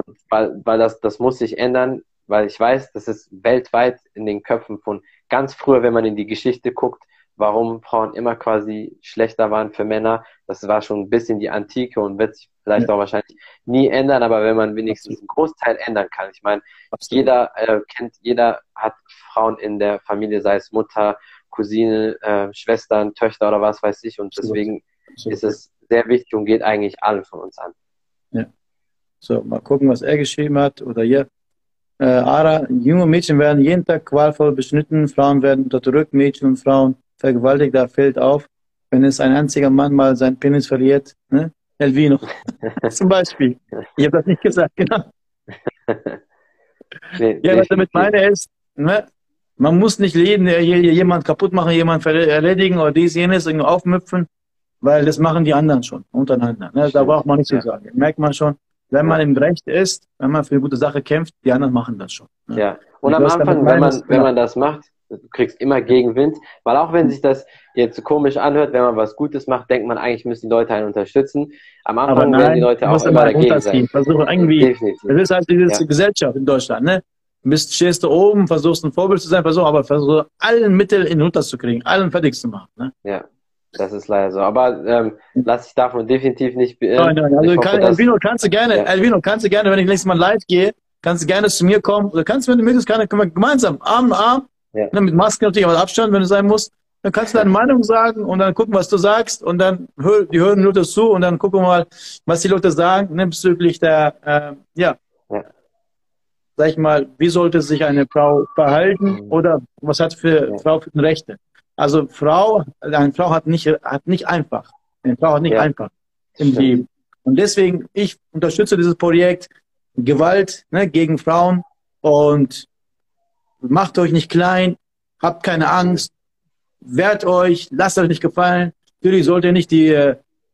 Und weil das muss sich ändern, weil ich weiß, das ist weltweit in den Köpfen von ganz früher, wenn man in die Geschichte guckt, warum Frauen immer quasi schlechter waren für Männer. Das war schon ein bisschen die Antike und wird sich vielleicht auch wahrscheinlich nie ändern, aber wenn man wenigstens einen Großteil ändern kann. Ich meine, jeder hat Frauen in der Familie, sei es Mutter, Cousine, Schwestern, Töchter oder was weiß ich, und deswegen ist es sehr wichtig und geht eigentlich alle von uns an. Ja. So, mal gucken, was er geschrieben hat, oder hier. Ara, junge Mädchen werden jeden Tag qualvoll beschnitten, Frauen werden unterdrückt, Mädchen und Frauen vergewaltigt, da fällt auf, wenn es ein einziger Mann mal seinen Penis verliert, ne? Elvino, zum Beispiel. Ich habe das nicht gesagt, genau. Nee, ja, was ich damit meine ist, ne? Man muss nicht jemand kaputt machen, jemand erledigen oder dies, jenes, irgendwie aufmüpfen, weil das machen die anderen schon, untereinander. Ne? Da braucht man nichts zu sagen. Merkt man schon, wenn man im Recht ist, wenn man für eine gute Sache kämpft, die anderen machen das schon. Ne? Ja, und am Anfang, wenn man das macht, du kriegst immer Gegenwind, weil auch wenn sich das jetzt komisch anhört, wenn man was Gutes macht, denkt man eigentlich, müssen die Leute einen unterstützen. Am Anfang werden die Leute auch immer dagegen sein. Versuchen irgendwie, definitiv. Das ist halt diese Gesellschaft in Deutschland, ne? Stehst du oben, versuchst ein Vorbild zu sein, versuch allen Mitteln hinunterzukriegen, allen fertig zu machen. Ne? Ja, das ist leider so. Aber lass dich davon definitiv nicht beirren. Nein, nein, also Elvino, kannst du gerne, wenn ich nächstes Mal live gehe, kannst du gerne zu mir kommen. Oder kannst du, wenn du möchtest, können wir gemeinsam, Arm in Arm, ne, mit Masken natürlich, aber Abstand, wenn du sein musst, dann kannst du deine Meinung sagen und dann gucken, was du sagst und dann hören die Leute zu und dann gucken wir mal, was die Leute sagen, ne, bezüglich der, sag ich mal, wie sollte sich eine Frau verhalten oder was hat für Frau für Rechte? Also eine Frau hat nicht einfach. Eine Frau hat nicht einfach im Leben. Und deswegen, ich unterstütze dieses Projekt Gewalt, ne, gegen Frauen, und macht euch nicht klein, habt keine Angst, wehrt euch, lasst euch nicht gefallen. Natürlich sollt ihr nicht die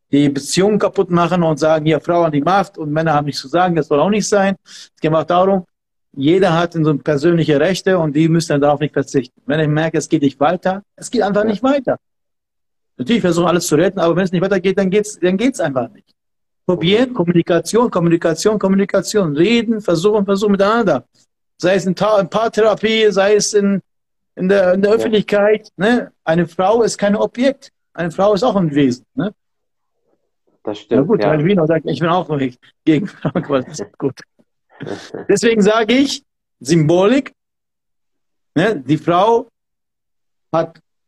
Beziehung kaputt machen und sagen, ja, Frauen haben die Macht und Männer haben nichts zu sagen, das soll auch nicht sein. Es geht auch darum, jeder hat so persönliche Rechte und die müssen dann darauf nicht verzichten. Wenn ich merke, es geht nicht weiter, es geht einfach nicht weiter. Natürlich versuchen alles zu retten, aber wenn es nicht weitergeht, dann geht's einfach nicht. Probieren, Kommunikation, Kommunikation, Kommunikation, reden, versuchen miteinander. Sei es in Paartherapie, sei es in der Öffentlichkeit. Ne? Eine Frau ist kein Objekt. Eine Frau ist auch ein Wesen. Ne? Das stimmt. Na gut, Herr Wiener sagt, ich bin auch nicht gegen Frauen, aber das ist gut. Deswegen sage ich, Symbolik, ne, die Frau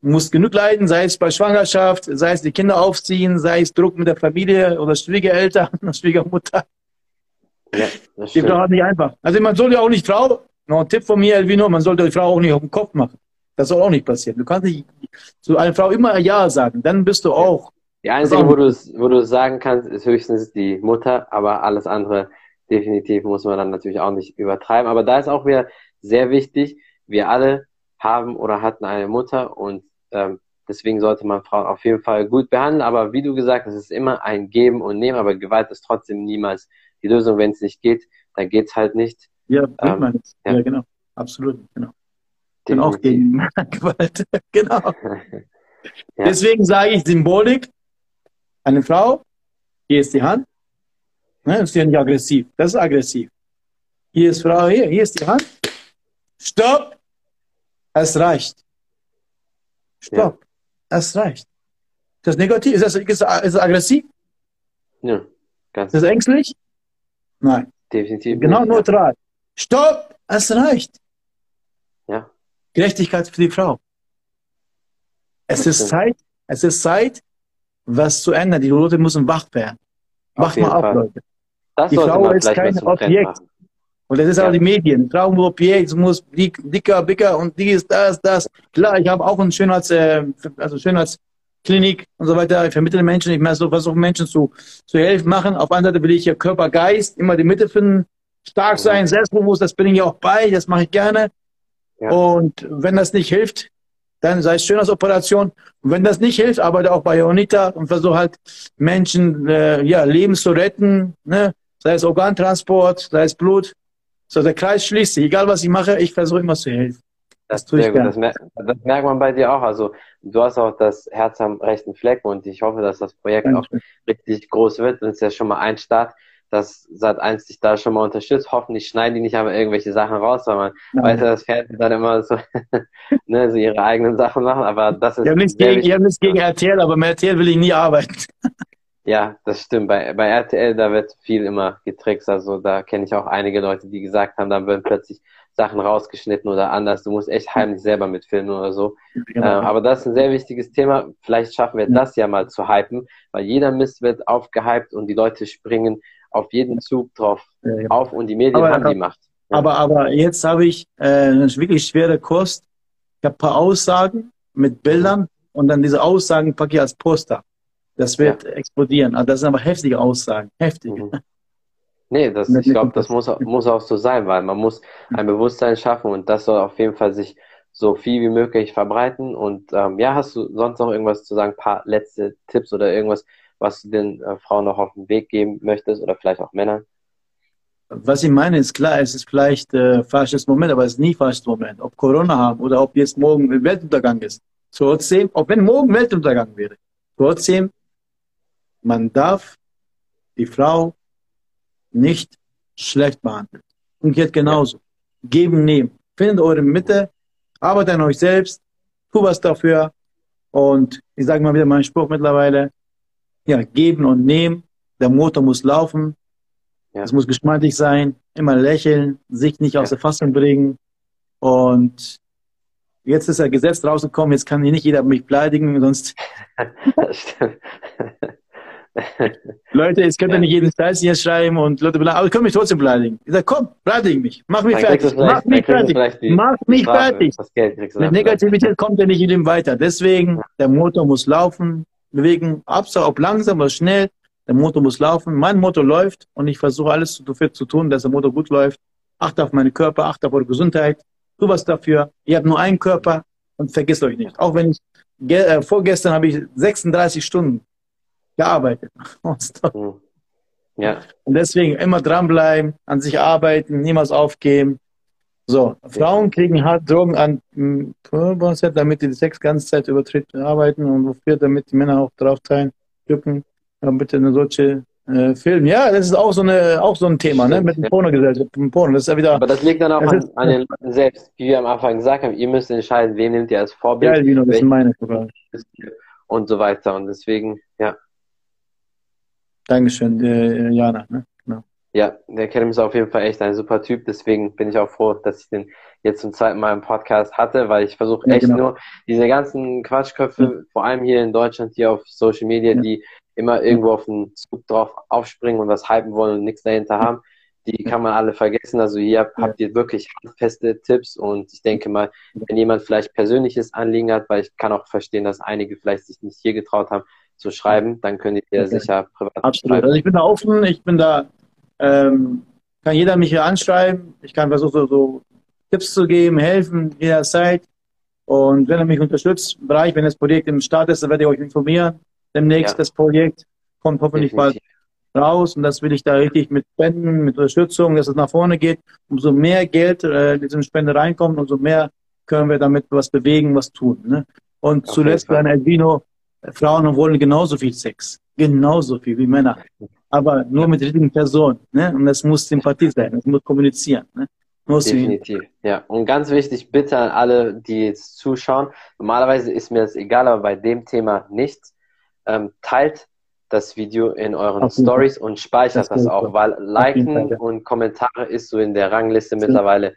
muss genug leiden, sei es bei Schwangerschaft, sei es die Kinder aufziehen, sei es Druck mit der Familie oder Schwiegereltern, Schwiegermutter. Ja, die Frau hat nicht einfach. Also man sollte auch nicht Frau, noch ein Tipp von mir, Elvino, man sollte die Frau auch nicht auf den Kopf machen. Das soll auch nicht passieren. Du kannst nicht zu einer Frau immer Ja sagen, dann bist du auch. Die einzige, wo du es sagen kannst, ist höchstens die Mutter, aber alles andere definitiv muss man dann natürlich auch nicht übertreiben. Aber da ist auch wieder sehr wichtig, wir alle haben oder hatten eine Mutter und deswegen sollte man Frauen auf jeden Fall gut behandeln. Aber wie du gesagt hast, es ist immer ein Geben und Nehmen, aber Gewalt ist trotzdem niemals die Lösung. Wenn es nicht geht, dann geht es halt nicht. Ja, ja, genau. Absolut, genau. Ich bin auch gegen Gewalt, genau. Ja. Deswegen sage ich Symbolik, eine Frau, hier ist die Hand, ne, ist ja nicht aggressiv, das ist aggressiv. Hier ist Frau, hier ist die Hand. Stopp! Es reicht. Stopp! Ja. Es reicht. Das ist negativ, ist das aggressiv? Ja, ganz. Ist das ängstlich? Nein. Definitiv. Genau, neutral. Stopp! Es reicht. Ja. Gerechtigkeit für die Frau. Es ist Zeit, was zu ändern. Die Leute müssen wach werden. Wach mal auf, Leute. Die Frau ist kein Objekt. Und das ist auch die Medien. Frau muss Objekt, muss dicker, bicker und dies, das. Klar, ich habe auch eine Schönheitsklinik und so weiter. Ich vermittle Menschen, ich versuche Menschen zu helfen, machen. Auf der anderen Seite will ich ja Körper, Geist, immer die Mitte finden. Stark sein, selbstbewusst, das bin ich ja auch bei, das mache ich gerne. Ja. Und wenn das nicht hilft, dann sei es schön als Operation. Und wenn das nicht hilft, arbeite auch bei UNITA und versuche halt Menschen, Leben zu retten, ne? Sei es Organtransport, sei es Blut. So, der Kreis schließt sich. Egal, was ich mache, ich versuche immer zu helfen. Das tue ich gerne. Das merkt man bei dir auch. Also, du hast auch das Herz am rechten Fleck und ich hoffe, dass das Projekt auch richtig groß wird. Und es ist ja schon mal ein Start, dass Sat.1 dich da schon mal unterstützt. Hoffentlich schneiden die nicht aber irgendwelche Sachen raus, weil man weiß ja, dass Fernsehen dann immer so, ne, so ihre eigenen Sachen machen, aber das ist... Ich habe nichts gegen RTL, aber mit RTL will ich nie arbeiten. Ja, das stimmt. Bei RTL, da wird viel immer getrickst, also da kenne ich auch einige Leute, die gesagt haben, dann werden plötzlich Sachen rausgeschnitten oder anders. Du musst echt heimlich selber mitfilmen oder so. Genau. Aber das ist ein sehr wichtiges Thema. Vielleicht schaffen wir das ja mal zu hypen, weil jeder Mist wird aufgehypt und die Leute springen auf jeden Zug drauf auf und die Medien haben die Macht. Ja. Aber jetzt habe ich eine wirklich schwere Kost. Ich habe ein paar Aussagen mit Bildern und dann diese Aussagen packe ich als Poster. Das wird explodieren. Also das sind aber heftige Aussagen. Heftig. Mhm. Nee, das, ich glaube, das muss auch so sein, weil man muss ein Bewusstsein schaffen und das soll auf jeden Fall sich so viel wie möglich verbreiten. Und ja, hast du sonst noch irgendwas zu sagen? Ein paar letzte Tipps oder irgendwas, was du den Frauen noch auf den Weg geben möchtest oder vielleicht auch Männern? Was ich meine, ist klar, es ist vielleicht falsches Moment, aber es ist nie falsches Moment. Ob Corona haben oder ob jetzt morgen Weltuntergang ist. Trotzdem, auch wenn morgen Weltuntergang wäre, trotzdem, man darf die Frau nicht schlecht behandeln. Und geht genauso. Geben, nehmen. Findet eure Mitte, arbeitet an euch selbst, tu was dafür. Und ich sage mal wieder meinen Spruch mittlerweile, ja, geben und nehmen, der Motor muss laufen. Ja. Es muss geschmeidig sein, immer lächeln, sich nicht aus der Fassung bringen. Und jetzt ist das Gesetz rausgekommen, jetzt kann nicht jeder mich beleidigen, sonst... Leute, jetzt könnt ihr nicht jeden Scheiß hier schreiben und Leute beleidigen, aber ihr könnt mich trotzdem beleidigen. Ich sage, komm, beleidige mich, mach mich fertig, mach mich fertig, mach mich fertig. Mit Negativität kommt ihr nicht in dem weiter. Deswegen, der Motor muss laufen, bewegen, ob langsam oder schnell. Der Motor muss laufen. Mein Motor läuft und ich versuche alles dafür zu tun, dass der Motor gut läuft. Achte auf meinen Körper, achte auf eure Gesundheit. Tu was dafür. Ihr habt nur einen Körper und vergesst euch nicht. Auch wenn ich, vorgestern habe ich 36 Stunden gearbeitet. Ja. Und deswegen immer dranbleiben, an sich arbeiten, niemals aufgeben. So, Frauen kriegen hart Drogen an, damit die die Sex ganze Zeit übertreten, arbeiten und wofür, damit die Männer auch drauf teilen, drücken. Bitte eine solche Film. Ja, das ist auch so, auch so ein Thema, ne? Mit dem Pornogesellschaft. Das ist ja wieder, aber das liegt dann auch an den Leuten selbst, wie wir am Anfang gesagt haben, ihr müsst entscheiden, wen nehmt ihr als Vorbild. Ja, Lino, das ist meine Frage. Und so weiter. Und deswegen, ja. Dankeschön, Jana. Ne? Genau. Ja, der Kerim ist auf jeden Fall echt ein super Typ. Deswegen bin ich auch froh, dass ich den jetzt zum zweiten Mal im Podcast hatte, weil ich versuche echt nur diese ganzen Quatschköpfe, vor allem hier in Deutschland, hier auf Social Media, die immer irgendwo auf den Zug drauf aufspringen und was hypen wollen und nichts dahinter haben, die kann man alle vergessen. Also hier habt ihr wirklich handfeste Tipps und ich denke mal, wenn jemand vielleicht persönliches Anliegen hat, weil ich kann auch verstehen, dass einige vielleicht sich nicht hier getraut haben zu schreiben, dann könnt ihr sicher privat schreiben. Also ich bin da offen, ich bin da, kann jeder mich hier anschreiben, ich kann versuchen, so Tipps zu geben, helfen jederzeit und wenn er mich unterstützt, wenn das Projekt im Start ist, dann werde ich euch informieren. Demnächst das Projekt kommt hoffentlich bald raus und das will ich da richtig mit Spenden, mit Unterstützung, dass es nach vorne geht. Umso mehr Geld in diesem Spende reinkommt, umso mehr können wir damit was bewegen, was tun. Ne? Und zuletzt bei Albino, Frauen wollen genauso viel Sex, genauso viel wie Männer, aber nur mit richtigen Personen. Ne? Und das muss Sympathie sein, das muss kommunizieren. Ne? Definitiv, ja. Und ganz wichtig, bitte an alle, die jetzt zuschauen, normalerweise ist mir das egal, aber bei dem Thema nichts. Teilt das Video in euren Stories und speichert das auch, weil Liken und Kommentare ist so in der Rangliste mittlerweile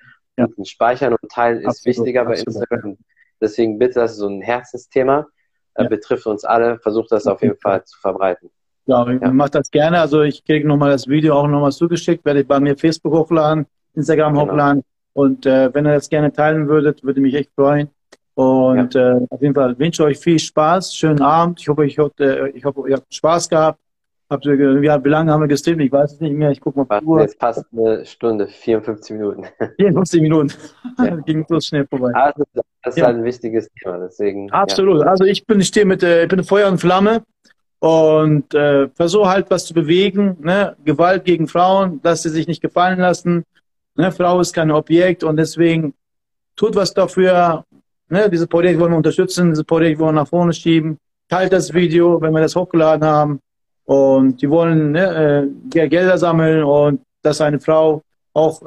und Speichern und Teilen ist wichtiger bei Instagram. Deswegen bitte, das ist so ein Herzensthema, betrifft uns alle, versucht das auf jeden Fall zu verbreiten. Ja, ich mache das gerne, also ich kriege nochmal das Video auch nochmal zugeschickt, werde ich bei mir Facebook hochladen, Instagram hochladen und wenn ihr das gerne teilen würdet, würde ich mich echt freuen. Und auf jeden Fall wünsche ich euch viel Spaß, schönen Abend. Ich hoffe, ihr habt Spaß gehabt. Habt ihr, wie lange haben wir gestreamt? Ich weiß es nicht mehr. Ich gucke mal auf die Uhr. Jetzt passt eine Stunde, 54 Minuten. 54 Minuten. Ja. Ging so schnell vorbei. Also, das ist halt ein wichtiges Thema. Deswegen, absolut. Ja. Also ich bin Feuer und Flamme und versuche halt was zu bewegen. Ne? Gewalt gegen Frauen, dass sie sich nicht gefallen lassen. Ne? Frau ist kein Objekt und deswegen tut was dafür. Ne, diese Projekt wollen wir unterstützen, diese Projekt wollen wir nach vorne schieben. Teilt das Video, wenn wir das hochgeladen haben. Und die wollen Gelder sammeln und dass eine Frau auch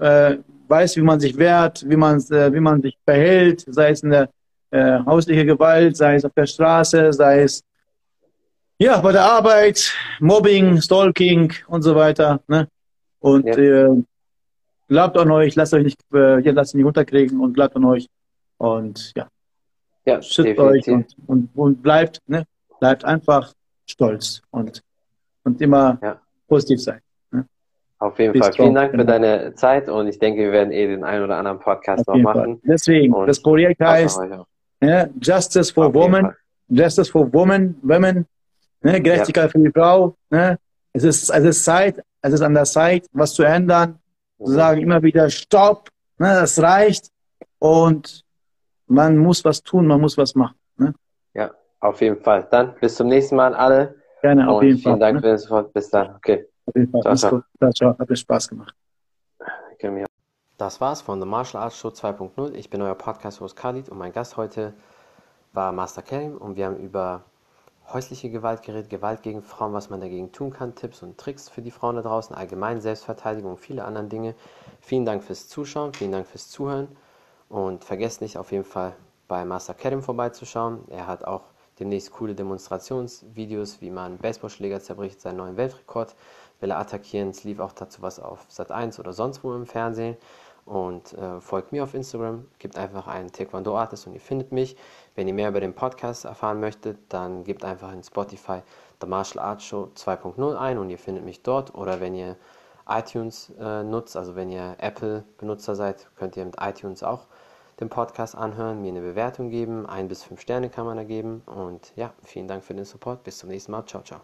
weiß, wie man sich wehrt, wie man sich verhält, sei es in der häuslichen Gewalt, sei es auf der Straße, sei es bei der Arbeit, Mobbing, Stalking und so weiter. Ne? Und glaubt an euch, lasst euch nicht, nicht runterkriegen und glaubt an euch. Und schützt euch und bleibt, bleibt einfach stolz und immer positiv sein. Ne? Auf jeden Fall. Vielen Dank für deine Zeit und ich denke, wir werden den einen oder anderen Podcast noch machen. Deswegen, und das Projekt heißt Justice for Women. Ne? Gerechtigkeit für die Frau. Ne? Es ist Zeit, es ist an der Zeit, was zu ändern. Sie sagen immer wieder Stopp, ne? Das reicht. Und man muss was tun, man muss was machen. Ne? Ja, auf jeden Fall. Dann bis zum nächsten Mal an alle. Gerne, auf jeden Fall. Vielen Dank für das Wort. Bis dann. Okay. Auf jeden Fall. Ciao. Hat mir Spaß gemacht. Das war's von The Martial Arts Show 2.0. Ich bin euer Podcast-Host Khalid und mein Gast heute war Master Kerim und wir haben über häusliche Gewalt geredet, Gewalt gegen Frauen, was man dagegen tun kann, Tipps und Tricks für die Frauen da draußen, allgemein Selbstverteidigung und viele andere Dinge. Vielen Dank fürs Zuschauen, vielen Dank fürs Zuhören und vergesst nicht auf jeden Fall bei Master Kerim vorbeizuschauen. Er hat auch demnächst coole Demonstrationsvideos, wie man Baseballschläger zerbricht, seinen neuen Weltrekord will er attackieren. Es lief auch dazu was auf Sat.1 oder sonst wo im Fernsehen. Und folgt mir auf Instagram, gebt einfach einen Taekwondo-Artist und ihr findet mich. Wenn ihr mehr über den Podcast erfahren möchtet, dann gebt einfach in Spotify The Martial Arts Show 2.0 ein und ihr findet mich dort. Oder wenn ihr iTunes nutzt, also wenn ihr Apple-Benutzer seid, könnt ihr mit iTunes auch den Podcast anhören, mir eine Bewertung geben, 1 bis 5 Sterne kann man da geben. Und ja, vielen Dank für den Support, bis zum nächsten Mal, ciao, ciao.